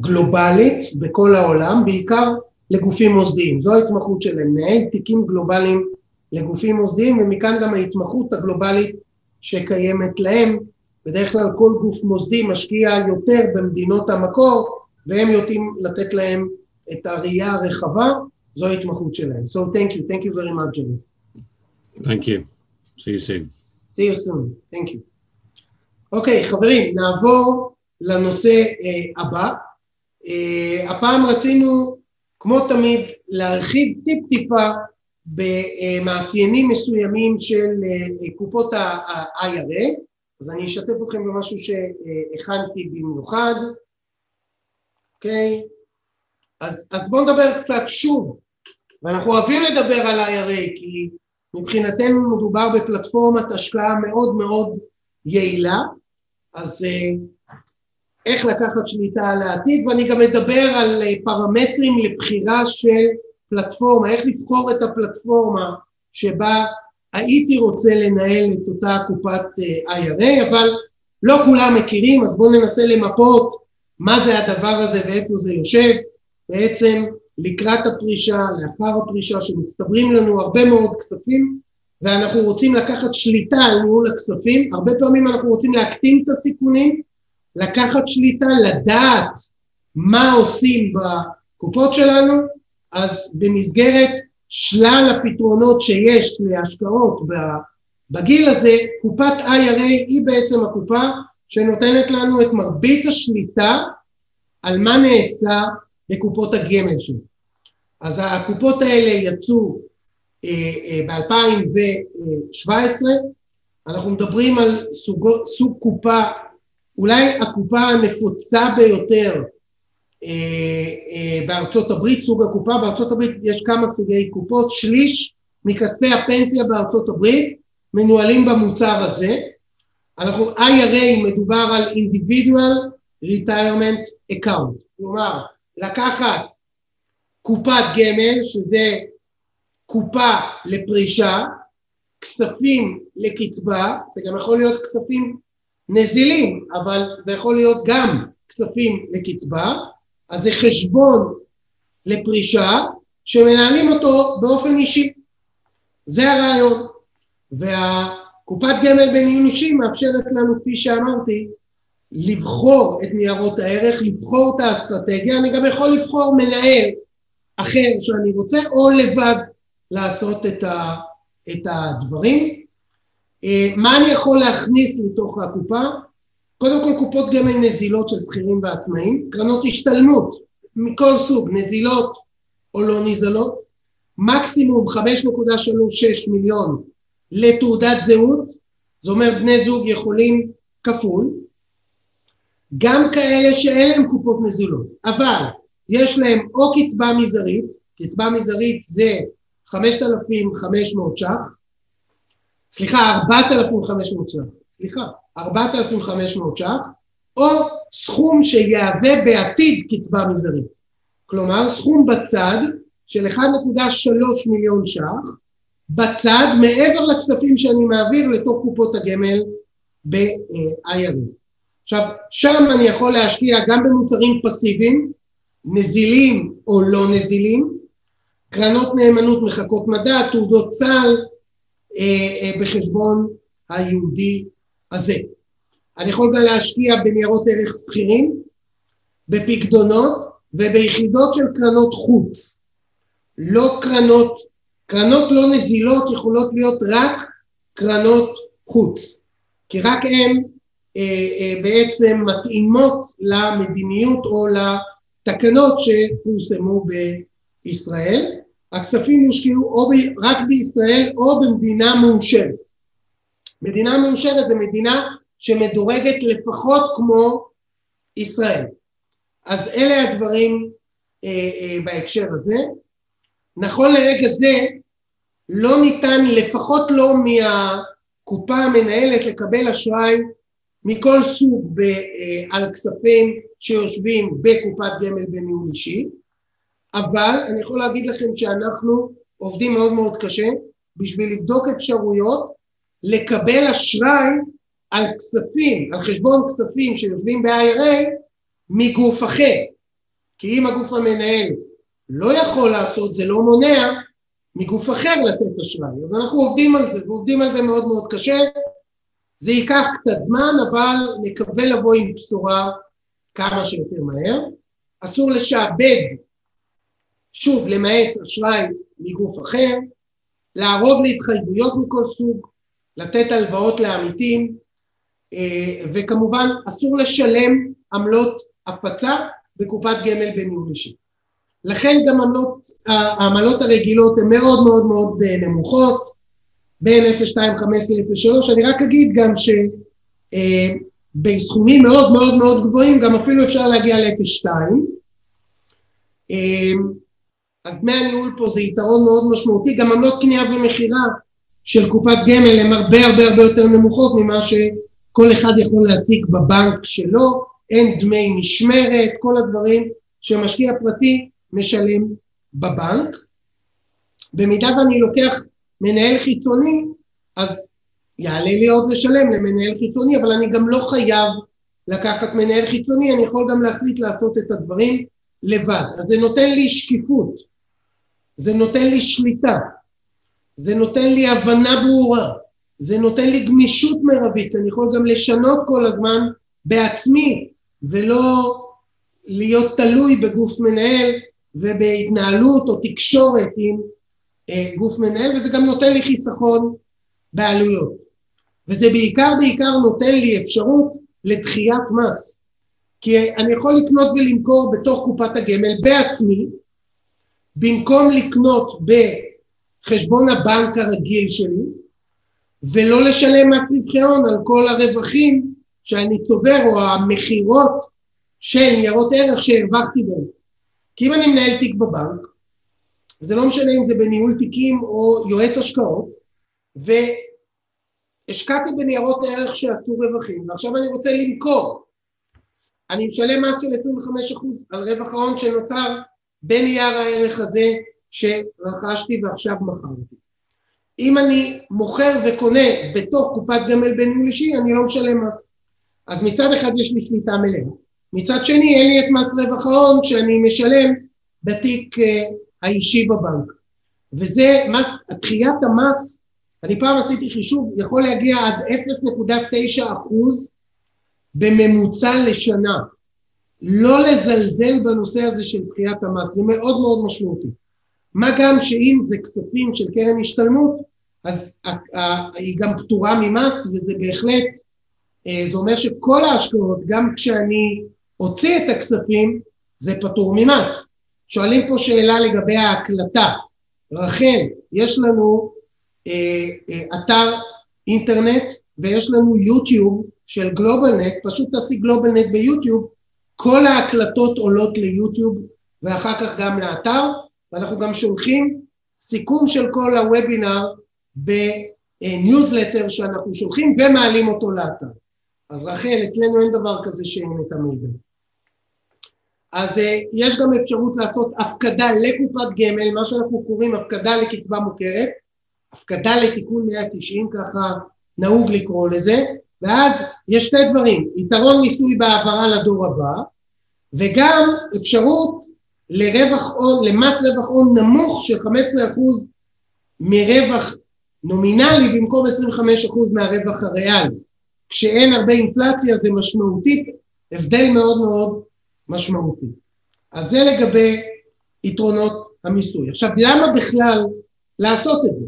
גלובלית בכל העולם, בעיקר לגופים מוסדיים. זו ההתמחות שלהם, מנהל תיקים גלובליים לגופים מוסדיים, ומכאן גם ההתמחות הגלובלית שקיימת להם. בדרך כלל כל גוף מוסדי משקיע יותר במדינות המקור, והם יודעים לתת להם את הראייה הרחבה, זו ההתמחות שלהם. So thank you, thank you very much, James. Thank you. See you soon. See you soon. Thank you. אוקיי, okay, חברים, נעבור לנושא uh, הבא. Uh, הפעם רצינו כמו תמיד, להרחיב טיפ-טיפה במאפיינים מסוימים של קופות ה-איי אר איי, אז אני אשתף אתכם במשהו שהכנתי במיוחד, אוקיי? אז, אז בואו נדבר קצת שוב, ואנחנו אוהבים לדבר על איי אר איי, כי מבחינתנו מדובר בפלטפורמת השקעה מאוד מאוד יעילה, אז איך לקחת שליטה על העתיד, ואני גם מדבר על פרמטרים לבחירה של פלטפורמה, איך לבחור את הפלטפורמה שבה הייתי רוצה לנהל את אותה קופת איי אר איי, אבל לא כולם מכירים, אז בואו ננסה למפות מה זה הדבר הזה ואיפה זה יושב, בעצם לקראת הפרישה, לאחר הפרישה שמצטברים לנו הרבה מאוד כספים, ואנחנו רוצים לקחת שליטה על ניהול הכספים, הרבה פעמים אנחנו רוצים להקטין את הסיכונים, לקחת שליטה, לדעת מה עושים בקופות שלנו, אז במסגרת שלל הפתרונות שיש להשקעות בגיל הזה, קופת איי אר איי היא בעצם הקופה שנותנת לנו את מרבית השליטה על מה נעשה בקופות הגמל שלנו. אז הקופות האלה יצאו ב-אלפיים שבע עשרה, אנחנו מדברים על סוג, סוג קופה, אולי הקופה הנפוצה ביותר בארצות הברית, סוג הקופה, בארצות הברית יש כמה סוגי קופות, שליש מכספי הפנסיה בארצות הברית מנוהלים במוצר הזה, אנחנו איי אר איי מדובר על individual retirement account, כלומר לקחת קופת גמל, שזה קופה לפרישה, כספים לקצבה, זה גם יכול להיות כספים נזילים, אבל זה יכול להיות גם כספים לקצבה, אז זה חשבון לפרישה, שמנהלים אותו באופן אישי. זה הרעיון. והקופת גמל בניהול אישי מאפשרת לנו, כפי שאמרתי, לבחור את ניירות הערך, לבחור את האסטרטגיה, אני גם יכול לבחור מנהל אחר שאני רוצה, או לבד לעשות את, ה, את הדברים. מה אני יכול להכניס לתוך הקופה? קודם כל קופות גמל נזילות של שכירים ועצמאים, קרנות השתלמות מכל סוג, נזילות או לא נזילות, מקסימום חמש נקודה שלושים ושש מיליון לתעודת זהות, זאת אומרת בני זוג יכולים כפול, גם כאלה שאין להם קופות נזילות, אבל יש להם או קצבה מזערית, קצבה מזערית זה חמשת אלפים וחמש מאות ש"ח, סליחה, ארבעת אלפים וחמש מאות ש"ח, סליחה, ארבעת אלפים וחמש מאות ש"ח, או סכום שיהווה בעתיד קצבה מזערית. כלומר, סכום בצד של אחד נקודה שלוש מיליון ש"ח, בצד מעבר לכספים שאני מעביר לתוך קופות הגמל ב-איי אר איי. עכשיו, שם אני יכול להשקיע גם במוצרים פסיביים, נזילים או לא נזילים, קרנות נאמנות מחכות מדע, תעודות סל, בחשבון היהודי הזה. אני יכול גם להשקיע בניירות ערך סחירים, בפקדונות וביחידות של קרנות חוץ. לא קרנות, קרנות לא נזילות יכולות להיות רק קרנות חוץ, כי רק הן אה, אה, בעצם מתאימות למדיניות או לתקנות שפורסמו בישראל. הכספים יושקעו או ב, רק בישראל או במדינה מאושרת. מדינה מאושרת זה מדינה שמדורגת לפחות כמו ישראל. אז אלה הדברים אה, אה, בהקשר הזה. נכון לרגע זה לא ניתן, לפחות לא מהקופה המנהלת, לקבל אשראי מכל סוג ב, אה, על כספים שיושבים בקופת גמל בניהול אישי. אבל אני יכול להגיד לכם שאנחנו עובדים מאוד מאוד קשה בשביל לבדוק אפשרויות לקבל אשראי על כספים, על חשבון כספים שיושבים ב-איי אר איי מגוף אחר. כי אם הגוף המנהל לא יכול לעשות, זה לא מונע מגוף אחר לתת אשראי. אז אנחנו עובדים על זה, ועובדים על זה מאוד מאוד קשה. זה ייקח קצת זמן, אבל נקווה לבוא עם בשורה כמה שיותר מהר. אסור לשעבד, שוב, למעט אשראי מגוף אחר, לערוב להתחייבויות מכל סוג, לתת הלוואות לעמיתים, וכמובן אסור לשלם עמלות הפצה בקופת גמל בניהול אישי. לכן גם עמלות, העמלות הרגילות הן מאוד מאוד מאוד נמוכות, בין אפס נקודה חמש עשרה ל-אפס נקודה שלוש, אני רק אגיד גם שבסכומים מאוד מאוד מאוד גבוהים, גם אפילו אפשר להגיע ל-אפס נקודה שתיים, אז דמי הניהול פה זה יתרון מאוד משמעותי, גם עמלות קנייה ומכירה של קופת גמל, הן הרבה הרבה הרבה יותר נמוכות ממה שכל אחד יכול להשיג בבנק שלו, אין דמי משמרת, כל הדברים שמשקיע פרטי משלם בבנק. במידה ואני לוקח מנהל חיצוני, אז יעלה לי עוד לשלם למנהל חיצוני, אבל אני גם לא חייב לקחת מנהל חיצוני, אני יכול גם להחליט לעשות את הדברים לבד. אז זה נותן לי שקיפות, זה נותן לי שליטה, זה נותן לי הבנה ברורה, זה נותן לי גמישות מרבית, אני יכול גם לשנות כל הזמן בעצמי, ולא להיות תלוי בגוף מנהל, ובהתנהלות או תקשורת עם אה, גוף מנהל, וזה גם נותן לי חיסכון בעלויות. וזה בעיקר בעיקר נותן לי אפשרות לדחיית מס, כי אני יכול לקנות ולמכור בתוך קופת הגמל בעצמי, במקום לקנות בחשבון הבנק הרגיל שלי, ולא לשלם מס רווחי הון על כל הרווחים שאני צובר, או המחירות של ניירות ערך שהרווחתי בהם. כי אם אני מנהל תיק בבנק, זה לא משנה אם זה בניהול תיקים או יועץ השקעות, והשקעתי בניירות ערך שעשו רווחים, ועכשיו אני רוצה למכור. אני משלם מס של עשרים וחמישה אחוז על רווח ההון שנוצר בנייר הערך הזה שרכשתי ועכשיו מכרתי. אם אני מוכר וקונה בתוך קופת גמל בניהול אישי, אני לא משלם מס. אז מצד אחד יש לי שליטה מלאה. מצד שני, אין לי את מס רווח ההון שאני משלם בתיק אה, האישי בבנק. וזה מס, דחיית המס, אני פעם עשיתי חישוב, יכול להגיע עד אפס נקודה תשע אחוז בממוצע לשנה. לא לזלזל בנושא הזה של דחיית המס, זה מאוד מאוד משמעותי. מה גם שאם זה כספים של קרן השתלמות, אז אה, אה, היא גם פטורה ממס, וזה בהחלט, אה, זה אומר שכל ההשקעות, גם כשאני הוציא את הכספים, זה פטור ממס. שואלים פה שאלה לגבי ההקלטה. רחל, יש לנו אה, אה, אתר אינטרנט, ויש לנו יוטיוב של גלובלנט, פשוט תעשי גלובלנט ביוטיוב, כל ההקלטות עולות ליוטיוב, ואחר כך גם לאתר, ואנחנו גם שולחים סיכום של כל הוובינר בניוזלטר שאנחנו שולחים, ומעלים אותו לאתר. אז רחל, אצלנו אין דבר כזה שאין את המידע. אז יש גם אפשרות לעשות הפקדה לקופת גמל, מה שאנחנו קוראים הפקדה לקצבה מוכרת, הפקדה לתיקון מאה תשעים, ככה נהוג לקרוא לזה, ואז יש שתי דברים, יתרון מיסוי בהעברה לדור הבא, וגם אפשרות לרווח הון, למס רווח הון נמוך של חמישה עשר אחוז מרווח נומינלי, במקום עשרים וחמישה אחוז מהרווח הריאלי. כשאין הרבה אינפלציה זה משמעותית, הבדל מאוד מאוד משמעותי. אז זה לגבי יתרונות המיסוי. עכשיו, למה בכלל לעשות את זה?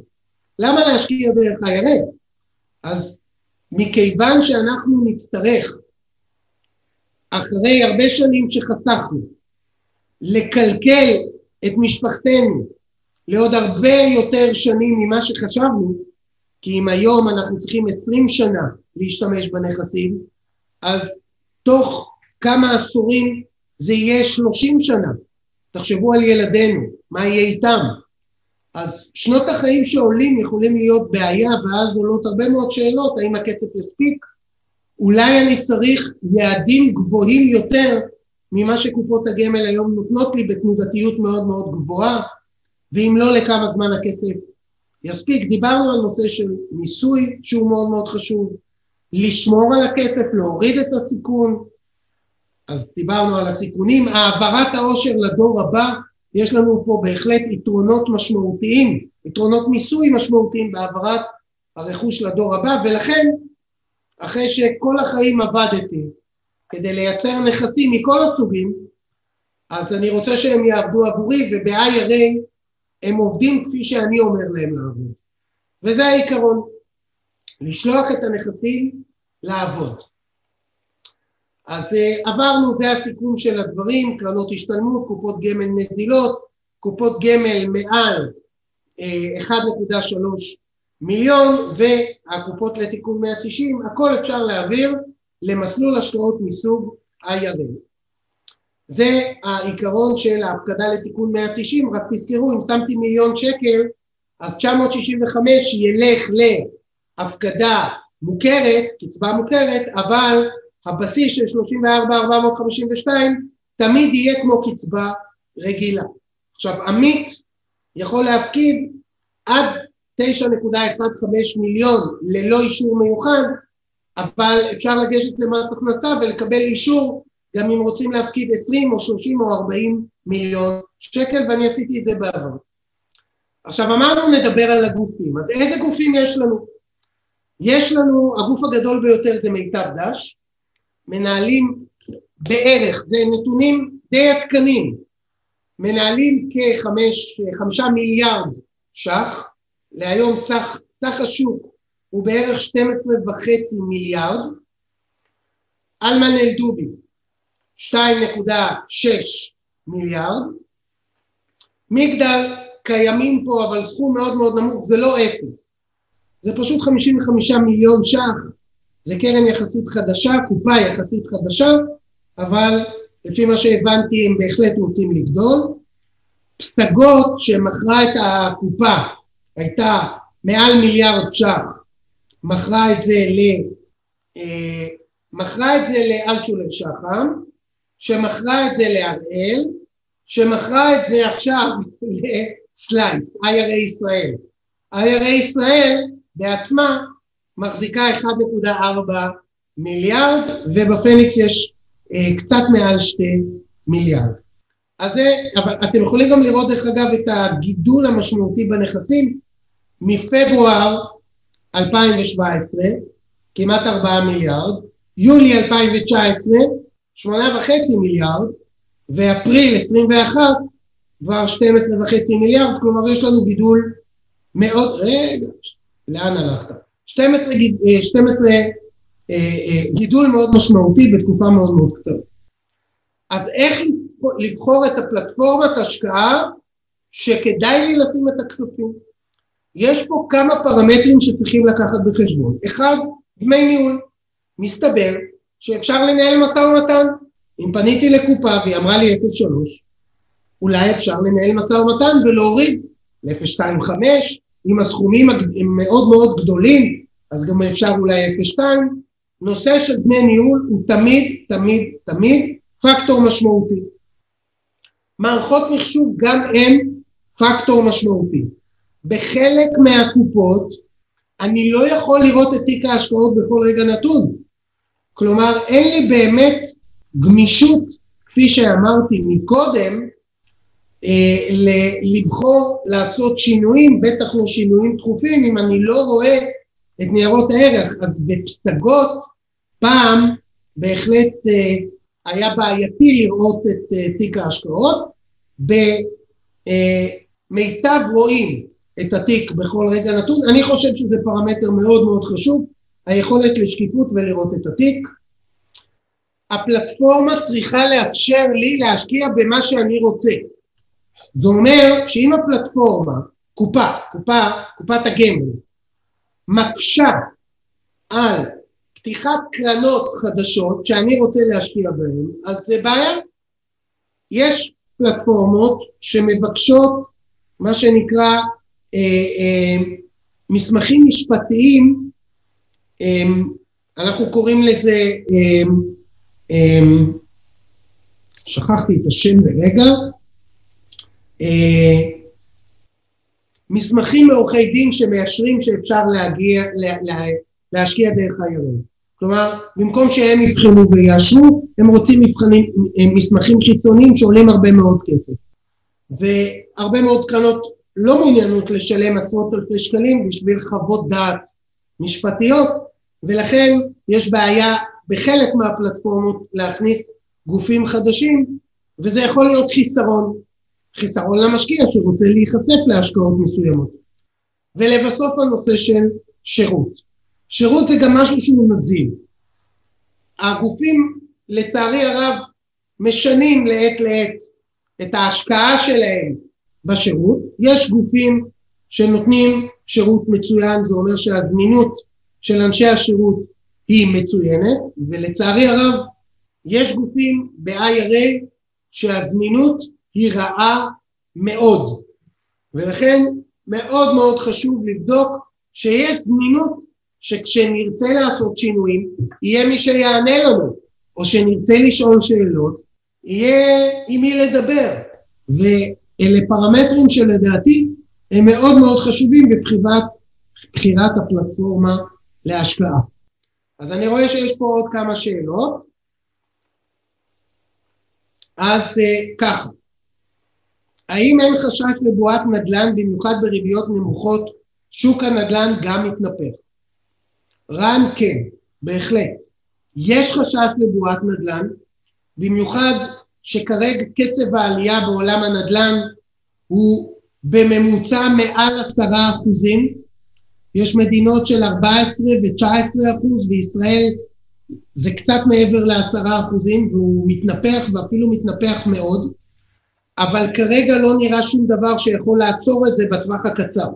למה להשקיע דרך I R A? אז מכיוון שאנחנו נצטרך, אחרי הרבה שנים שחסכנו, לקלקל את משפחתנו לעוד הרבה יותר שנים ממה שחשבנו, כי אם היום אנחנו צריכים עשרים שנה להשתמש בנכסים, אז תוך כמה עשורים זה יהיה שלושים שנה. תחשבו על ילדינו, מה יהיה איתם? אז שנות החיים שעולים יכולים להיות בעיה, ואז עולות הרבה מאוד שאלות, האם הכסף יספיק? אולי אני צריך יעדים גבוהים יותר ממה שקופות הגמל היום נותנות לי בתנודתיות מאוד מאוד גבוהה, ואם לא, לכמה זמן הכסף יספיק. דיברנו על נושא של מיסוי, שהוא מאוד מאוד חשוב, לשמור על הכסף, להוריד את הסיכון, אז דיברנו על הסיכונים, העברת העושר לדור הבא, יש לנו פה בהחלט יתרונות משמעותיים, יתרונות מיסוי משמעותיים בהעברת הרכוש לדור הבא, ולכן, אחרי שכל החיים עבדתי, כדי לייצר נכסים מכל הסוגים, אז אני רוצה שהם יעבדו עבורי, וב-I R A הם עובדים כפי שאני אומר להם לעבוד. וזה העיקרון, לשלוח את הנכסים לעבוד. אז עברנו, זה הסיכום של הדברים, קרנות השתלמות, קופות גמל נזילות, קופות גמל מעל אחד נקודה שלוש מיליון, והקופות לתיקון מאה תשעים, הכל אפשר להעביר למסלול השקעות מסוג איי אר איי. זה העיקרון של ההפקדה לתיקון מאה תשעים, רק תזכרו, אם שמתי מיליון שקל, אז תשע מאות שישים וחמש ילך להפקדה מוכרת, קצבה מוכרת, אבל הבסיס של שלושים וארבעה אלף ארבע מאות חמישים ושתיים תמיד יהיה כמו קצבה רגילה. עכשיו, עמית יכול להפקיד עד תשע נקודה אחת חמש מיליון ללא אישור מיוחד, אבל אפשר לגשת למס הכנסה ולקבל אישור גם אם רוצים להפקיד עשרים או שלושים או ארבעים מיליון שקל, ואני עשיתי את זה בעבר. עכשיו, אמרנו נדבר על הגופים, אז איזה גופים יש לנו? יש לנו, הגוף הגדול ביותר זה מיטב דש, מנהלים בערך, זה נתונים די עדכנים, מנהלים כחמש, חמישה מיליארד שח, להיום סך, סך השוק הוא בערך שתים עשרה וחצי מיליארד, אלמן אל דובי, שתיים נקודה שש מיליארד, מגדל קיימים פה, אבל סכום מאוד מאוד נמוך, זה לא אפס, זה פשוט חמישים וחמישה מיליון שח, זה קרן יחסית חדשה, קופה יחסית חדשה, אבל לפי מה שהבנתי הם בהחלט רוצים לגדול. פסגות שמכרה את הקופה הייתה מעל מיליארד שח, מכרה את זה ל... מכרה את זה לאלצ'ולר שחם, שמכרה את זה להראל, שמכרה את זה עכשיו לסלייס, איי אר איי ישראל. איי אר איי ישראל בעצמה, מחזיקה אחד נקודה ארבע מיליארד, ובפניקס יש אה, קצת מעל שני מיליארד. אז זה, אבל אתם יכולים גם לראות דרך אגב את הגידול המשמעותי בנכסים, מפברואר אלפיים שבע עשרה, כמעט ארבעה מיליארד, יולי אלפיים תשע עשרה, שמונה נקודה חמש מיליארד, ואפריל עשרים ואחת, כבר שתים עשרה נקודה חמש מיליארד, כלומר יש לנו גידול מאוד, רגע, לאן הלכת? שתים עשרה גידול מאוד משמעותי בתקופה מאוד מאוד קצרה. אז איך לבחור את הפלטפורמת השקעה שכדאי לי לשים את הכספים? יש פה כמה פרמטרים שצריכים לקחת בחשבון. אחד, דמי ניהול. מסתבר שאפשר לנהל משא ומתן. אם פניתי לקופה והיא אמרה לי אפס נקודה שלוש, אולי אפשר לנהל משא ומתן ולהוריד ל-אפס נקודה עשרים וחמש, אם הסכומים הם מאוד מאוד גדולים, אז גם אפשר אולי אפס נקודה שתיים. נושא של דמי ניהול הוא תמיד, תמיד, תמיד פקטור משמעותי. מערכות מחשוב גם הן פקטור משמעותי. בחלק מהקופות, אני לא יכול לראות את תיק ההשקעות בכל רגע נתון. כלומר, אין לי באמת גמישות, כפי שאמרתי מקודם, לבחור לעשות שינויים, בטח לא שינויים תכופים, אם אני לא רואה את ניירות הערך. אז בפסגות פעם בהחלט היה בעייתי לראות את תיק ההשקעות, במיטב רואים את התיק בכל רגע נתון. אני חושב שזה פרמטר מאוד מאוד חשוב, היכולת לשקיפות ולראות את התיק. הפלטפורמה צריכה לאפשר לי להשקיע במה שאני רוצה. זה אומר שאם הפלטפורמה, קופה, קופה, קופת הגמל, מקשה על פתיחת קרנות חדשות שאני רוצה להשקיע בהן, אז זה בעיה. יש פלטפורמות שמבקשות מה שנקרא אה, אה, מסמכים משפטיים, אה, אנחנו קוראים לזה, אה, אה, שכחתי את השם ברגע, Uh, מסמכים מעורכי דין שמאשרים שאפשר להגיע, לה, לה, להשקיע דרך איי אר איי. כלומר, במקום שהם יבחנו ויאשרו, הם רוצים מבחנים, הם מסמכים חיצוניים שעולים הרבה מאוד כסף. והרבה מאוד קרנות לא מעוניינות לשלם עשרות אלפי שקלים בשביל חוות דעת משפטיות, ולכן יש בעיה בחלק מהפלטפורמות להכניס גופים חדשים, וזה יכול להיות חיסרון. חיסרון למשקיע שרוצה להיחשף להשקעות מסוימות. ולבסוף הנושא של שירות. שירות זה גם משהו שהוא נזיל. הגופים לצערי הרב משנים לעת לעת את ההשקעה שלהם בשירות. יש גופים שנותנים שירות מצוין, זה אומר שהזמינות של אנשי השירות היא מצוינת, ולצערי הרב יש גופים ב-איי אר איי שהזמינות היא רעה מאוד, ולכן מאוד מאוד חשוב לבדוק שיש זמינות שכשנרצה לעשות שינויים, יהיה מי שיענה לנו, או שנרצה לשאול שאלות, יהיה עם מי לדבר, ואלה פרמטרים שלדעתי הם מאוד מאוד חשובים בבחירת, בחירת הפלטפורמה להשקעה. אז אני רואה שיש פה עוד כמה שאלות, אז ככה, האם אין חשש לבועת נדל"ן, במיוחד בריביות נמוכות, שוק הנדל"ן גם מתנפח? רן, כן, בהחלט. יש חשש לבועת נדל"ן, במיוחד שכרגע קצב העלייה בעולם הנדל"ן הוא בממוצע מעל עשרה אחוזים, יש מדינות של ארבע עשרה ו-תשע עשרה אחוז, בישראל זה קצת מעבר לעשרה אחוזים, והוא מתנפח ואפילו מתנפח מאוד, אבל כרגע לא נראה שום דבר שיכול לעצור את זה בטווח הקצר.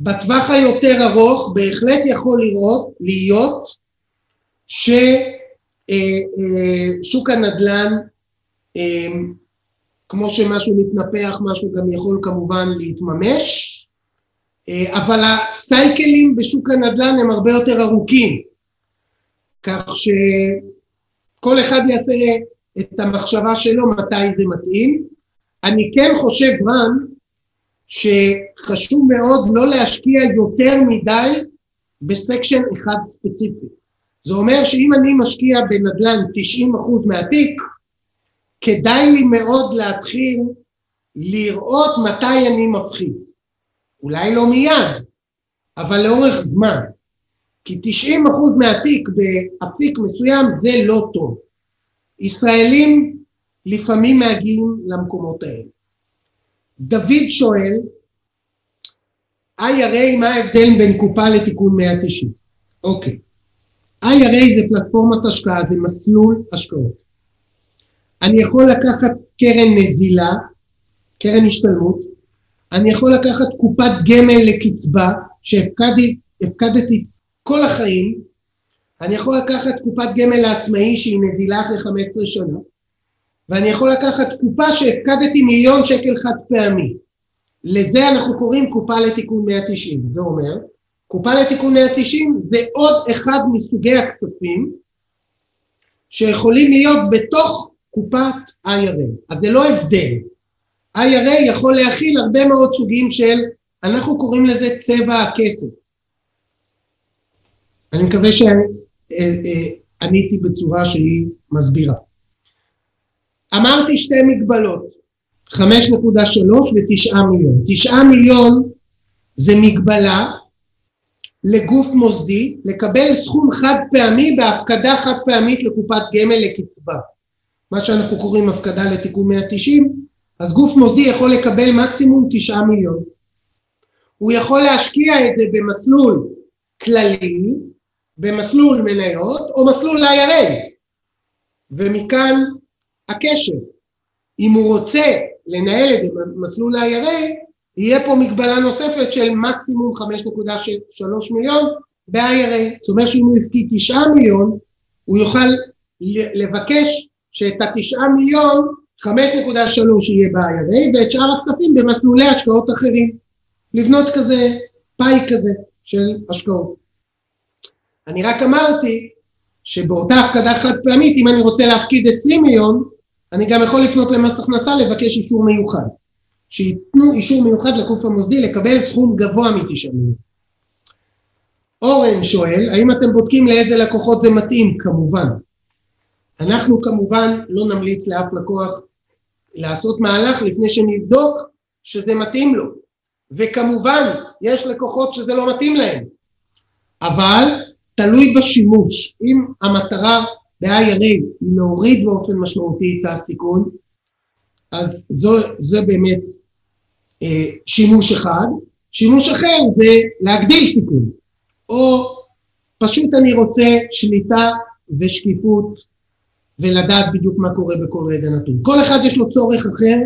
בטווח היותר ארוך בהחלט יכול לראות, להיות ששוק הנדל"ן, כמו שמשהו מתנפח, משהו גם יכול כמובן להתממש, אבל הסייקלים בשוק הנדל"ן הם הרבה יותר ארוכים, כך שכל אחד יעשה את המחשבה שלו מתי זה מתאים. אני כן חושב, רן, שחשוב מאוד לא להשקיע יותר מדי בסקשן אחד ספציפי. זה אומר שאם אני משקיע בנדל"ן תשעים אחוז מהתיק, כדאי לי מאוד להתחיל לראות מתי אני מפחית. אולי לא מיד, אבל לאורך זמן. כי תשעים אחוז מהתיק באפיק מסוים זה לא טוב. ישראלים לפעמים מגיעים למקומות האלה. דוד שואל, איי אר איי, מה ההבדל בין קופה לתיקון מאה תשעים? אוקיי. איי אר איי זה פלטפורמת השקעה, זה מסלול השקעות. אני יכול לקחת קרן נזילה, קרן השתלמות, אני יכול לקחת קופת גמל לקצבה, שהפקדתי כל החיים, אני יכול לקחת קופת גמל לעצמאי, שהיא נזילה אחרי חמש עשרה שנה, ואני יכול לקחת קופה שהפקדתי מיליון שקל חד פעמי. לזה אנחנו קוראים קופה לתיקון מאה תשעים, זה אומר, קופה לתיקון מאה תשעים זה עוד אחד מסוגי הכספים, שיכולים להיות בתוך קופת איי אר איי, אז זה לא הבדל. איי אר איי יכול להכיל הרבה מאוד סוגים של, אנחנו קוראים לזה צבע הכסף. אני מקווה שעניתי בצורה שהיא מסבירה. אמרתי שתי מגבלות, חמש נקודה שלוש ו-תשעה מיליון. תשעה מיליון זה מגבלה לגוף מוסדי, לקבל סכום חד פעמי בהפקדה חד פעמית לקופת גמל לקצבה. מה שאנחנו קוראים הפקדה לתיקון מאה תשעים, אז גוף מוסדי יכול לקבל מקסימום תשעה מיליון. הוא יכול להשקיע את זה במסלול כללי, במסלול מניות, או מסלול איי אר איי. ומכאן הקשר. אם הוא רוצה לנהל את זה במסלול איי אר איי, יהיה פה מגבלה נוספת של מקסימום חמש נקודה שלוש מיליון ב-איי אר איי. זאת אומרת שאם הוא יפקיד תשעה מיליון, הוא יוכל לבקש שאת התשעה מיליון, חמש נקודה שלוש יהיה ב-איי אר איי, ואת שאר הכספים במסלולי השקעות אחרים. לבנות כזה, פאי כזה של השקעות. אני רק אמרתי שבאותה הפקדה חד פעמית, אם אני רוצה להפקיד עשרים מיליון, אני גם יכול לפנות למס הכנסה לבקש אישור מיוחד. שיתנו אישור מיוחד לגוף המוסדי לקבל סכום גבוה מתשעה מיליון. אורן שואל, האם אתם בודקים לאיזה לקוחות זה מתאים? כמובן. אנחנו כמובן לא נמליץ לאף לקוח לעשות מהלך לפני שנבדוק שזה מתאים לו. וכמובן יש לקוחות שזה לא מתאים להם. אבל תלוי בשימוש. אם המטרה ב-איי אר איי היא להוריד באופן משמעותי את הסיכון, אז זו, זה באמת אה, שימוש אחד. שימוש אחר זה להגדיל סיכון. או פשוט אני רוצה שליטה ושקיפות ולדעת בדיוק מה קורה בכל רגע נתון. כל אחד יש לו צורך אחר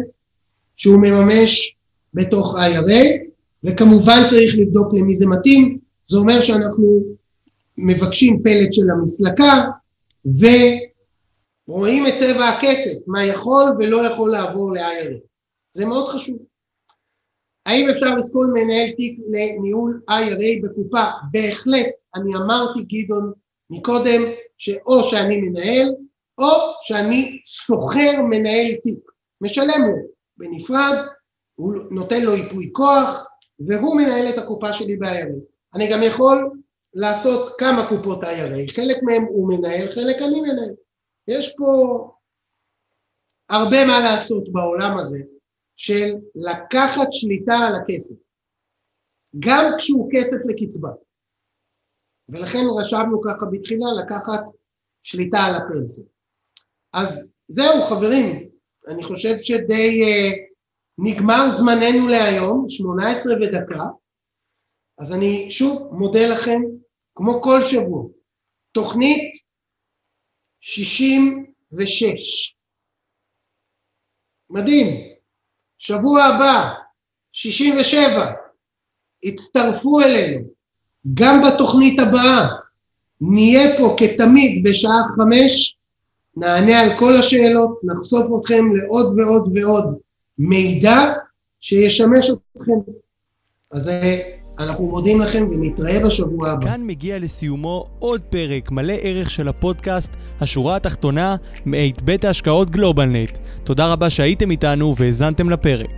שהוא מממש בתוך ה-איי אר איי, וכמובן צריך לבדוק למי זה מתאים. זה אומר שאנחנו מבקשים פלט של המסלקה, ורואים את צבע הכסף, מה יכול ולא יכול לעבור ל-איי אר איי. זה מאוד חשוב. האם אפשר לסכול מנהל תיק לניהול איי אר איי בקופה? בהחלט, אני אמרתי גדעון מקודם, שאו שאני מנהל, או שאני סוחר מנהל תיק. משלם לו בנפרד, הוא נותן לו איפוי כוח, והוא מנהל את הקופה שלי ב-איי אר איי. אני גם יכול לעשות כמה קופות איי אר איי, חלק מהם הוא מנהל, חלק אני מנהל. יש פה הרבה מה לעשות בעולם הזה, של לקחת שליטה על הכסף, גם כשהוא כסף לקצבה. ולכן רשמנו ככה בתחילה, לקחת שליטה על הפנסיה. אז זהו חברים, אני חושב שדי אה, נגמר זמננו להיום, שמונה עשרה ודקה, אז אני שוב מודה לכם, כמו כל שבוע, תוכנית שישים ושש. מדהים. שבוע הבא, שישים ושבע, הצטרפו אלינו, גם בתוכנית הבאה, נהיה פה כתמיד בשעה חמש, נענה על כל השאלות, נחשוף אתכם לעוד ועוד ועוד מידע שישמש אתכם. אז אנחנו מודים לכם ונתראה בשבוע הבא. כאן מגיע לסיומו עוד פרק מלא ערך של הפודקאסט, השורה התחתונה מאת בית ההשקעות גלובלנט. תודה רבה שהייתם איתנו והזנתם לפרק.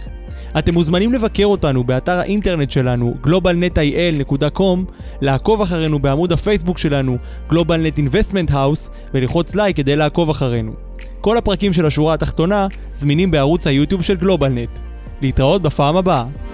אתם מוזמנים לבקר אותנו באתר האינטרנט שלנו גלובל נט איי אל נקודה קום, לעקוב אחרינו בעמוד הפייסבוק שלנו גלובלנט אינבסטמנט האוס ולחוץ לייק כדי לעקוב אחרינו. כל הפרקים של השורה התחתונה זמינים בערוץ היוטיוב של גלובלנט. להתראות בפעם הבאה.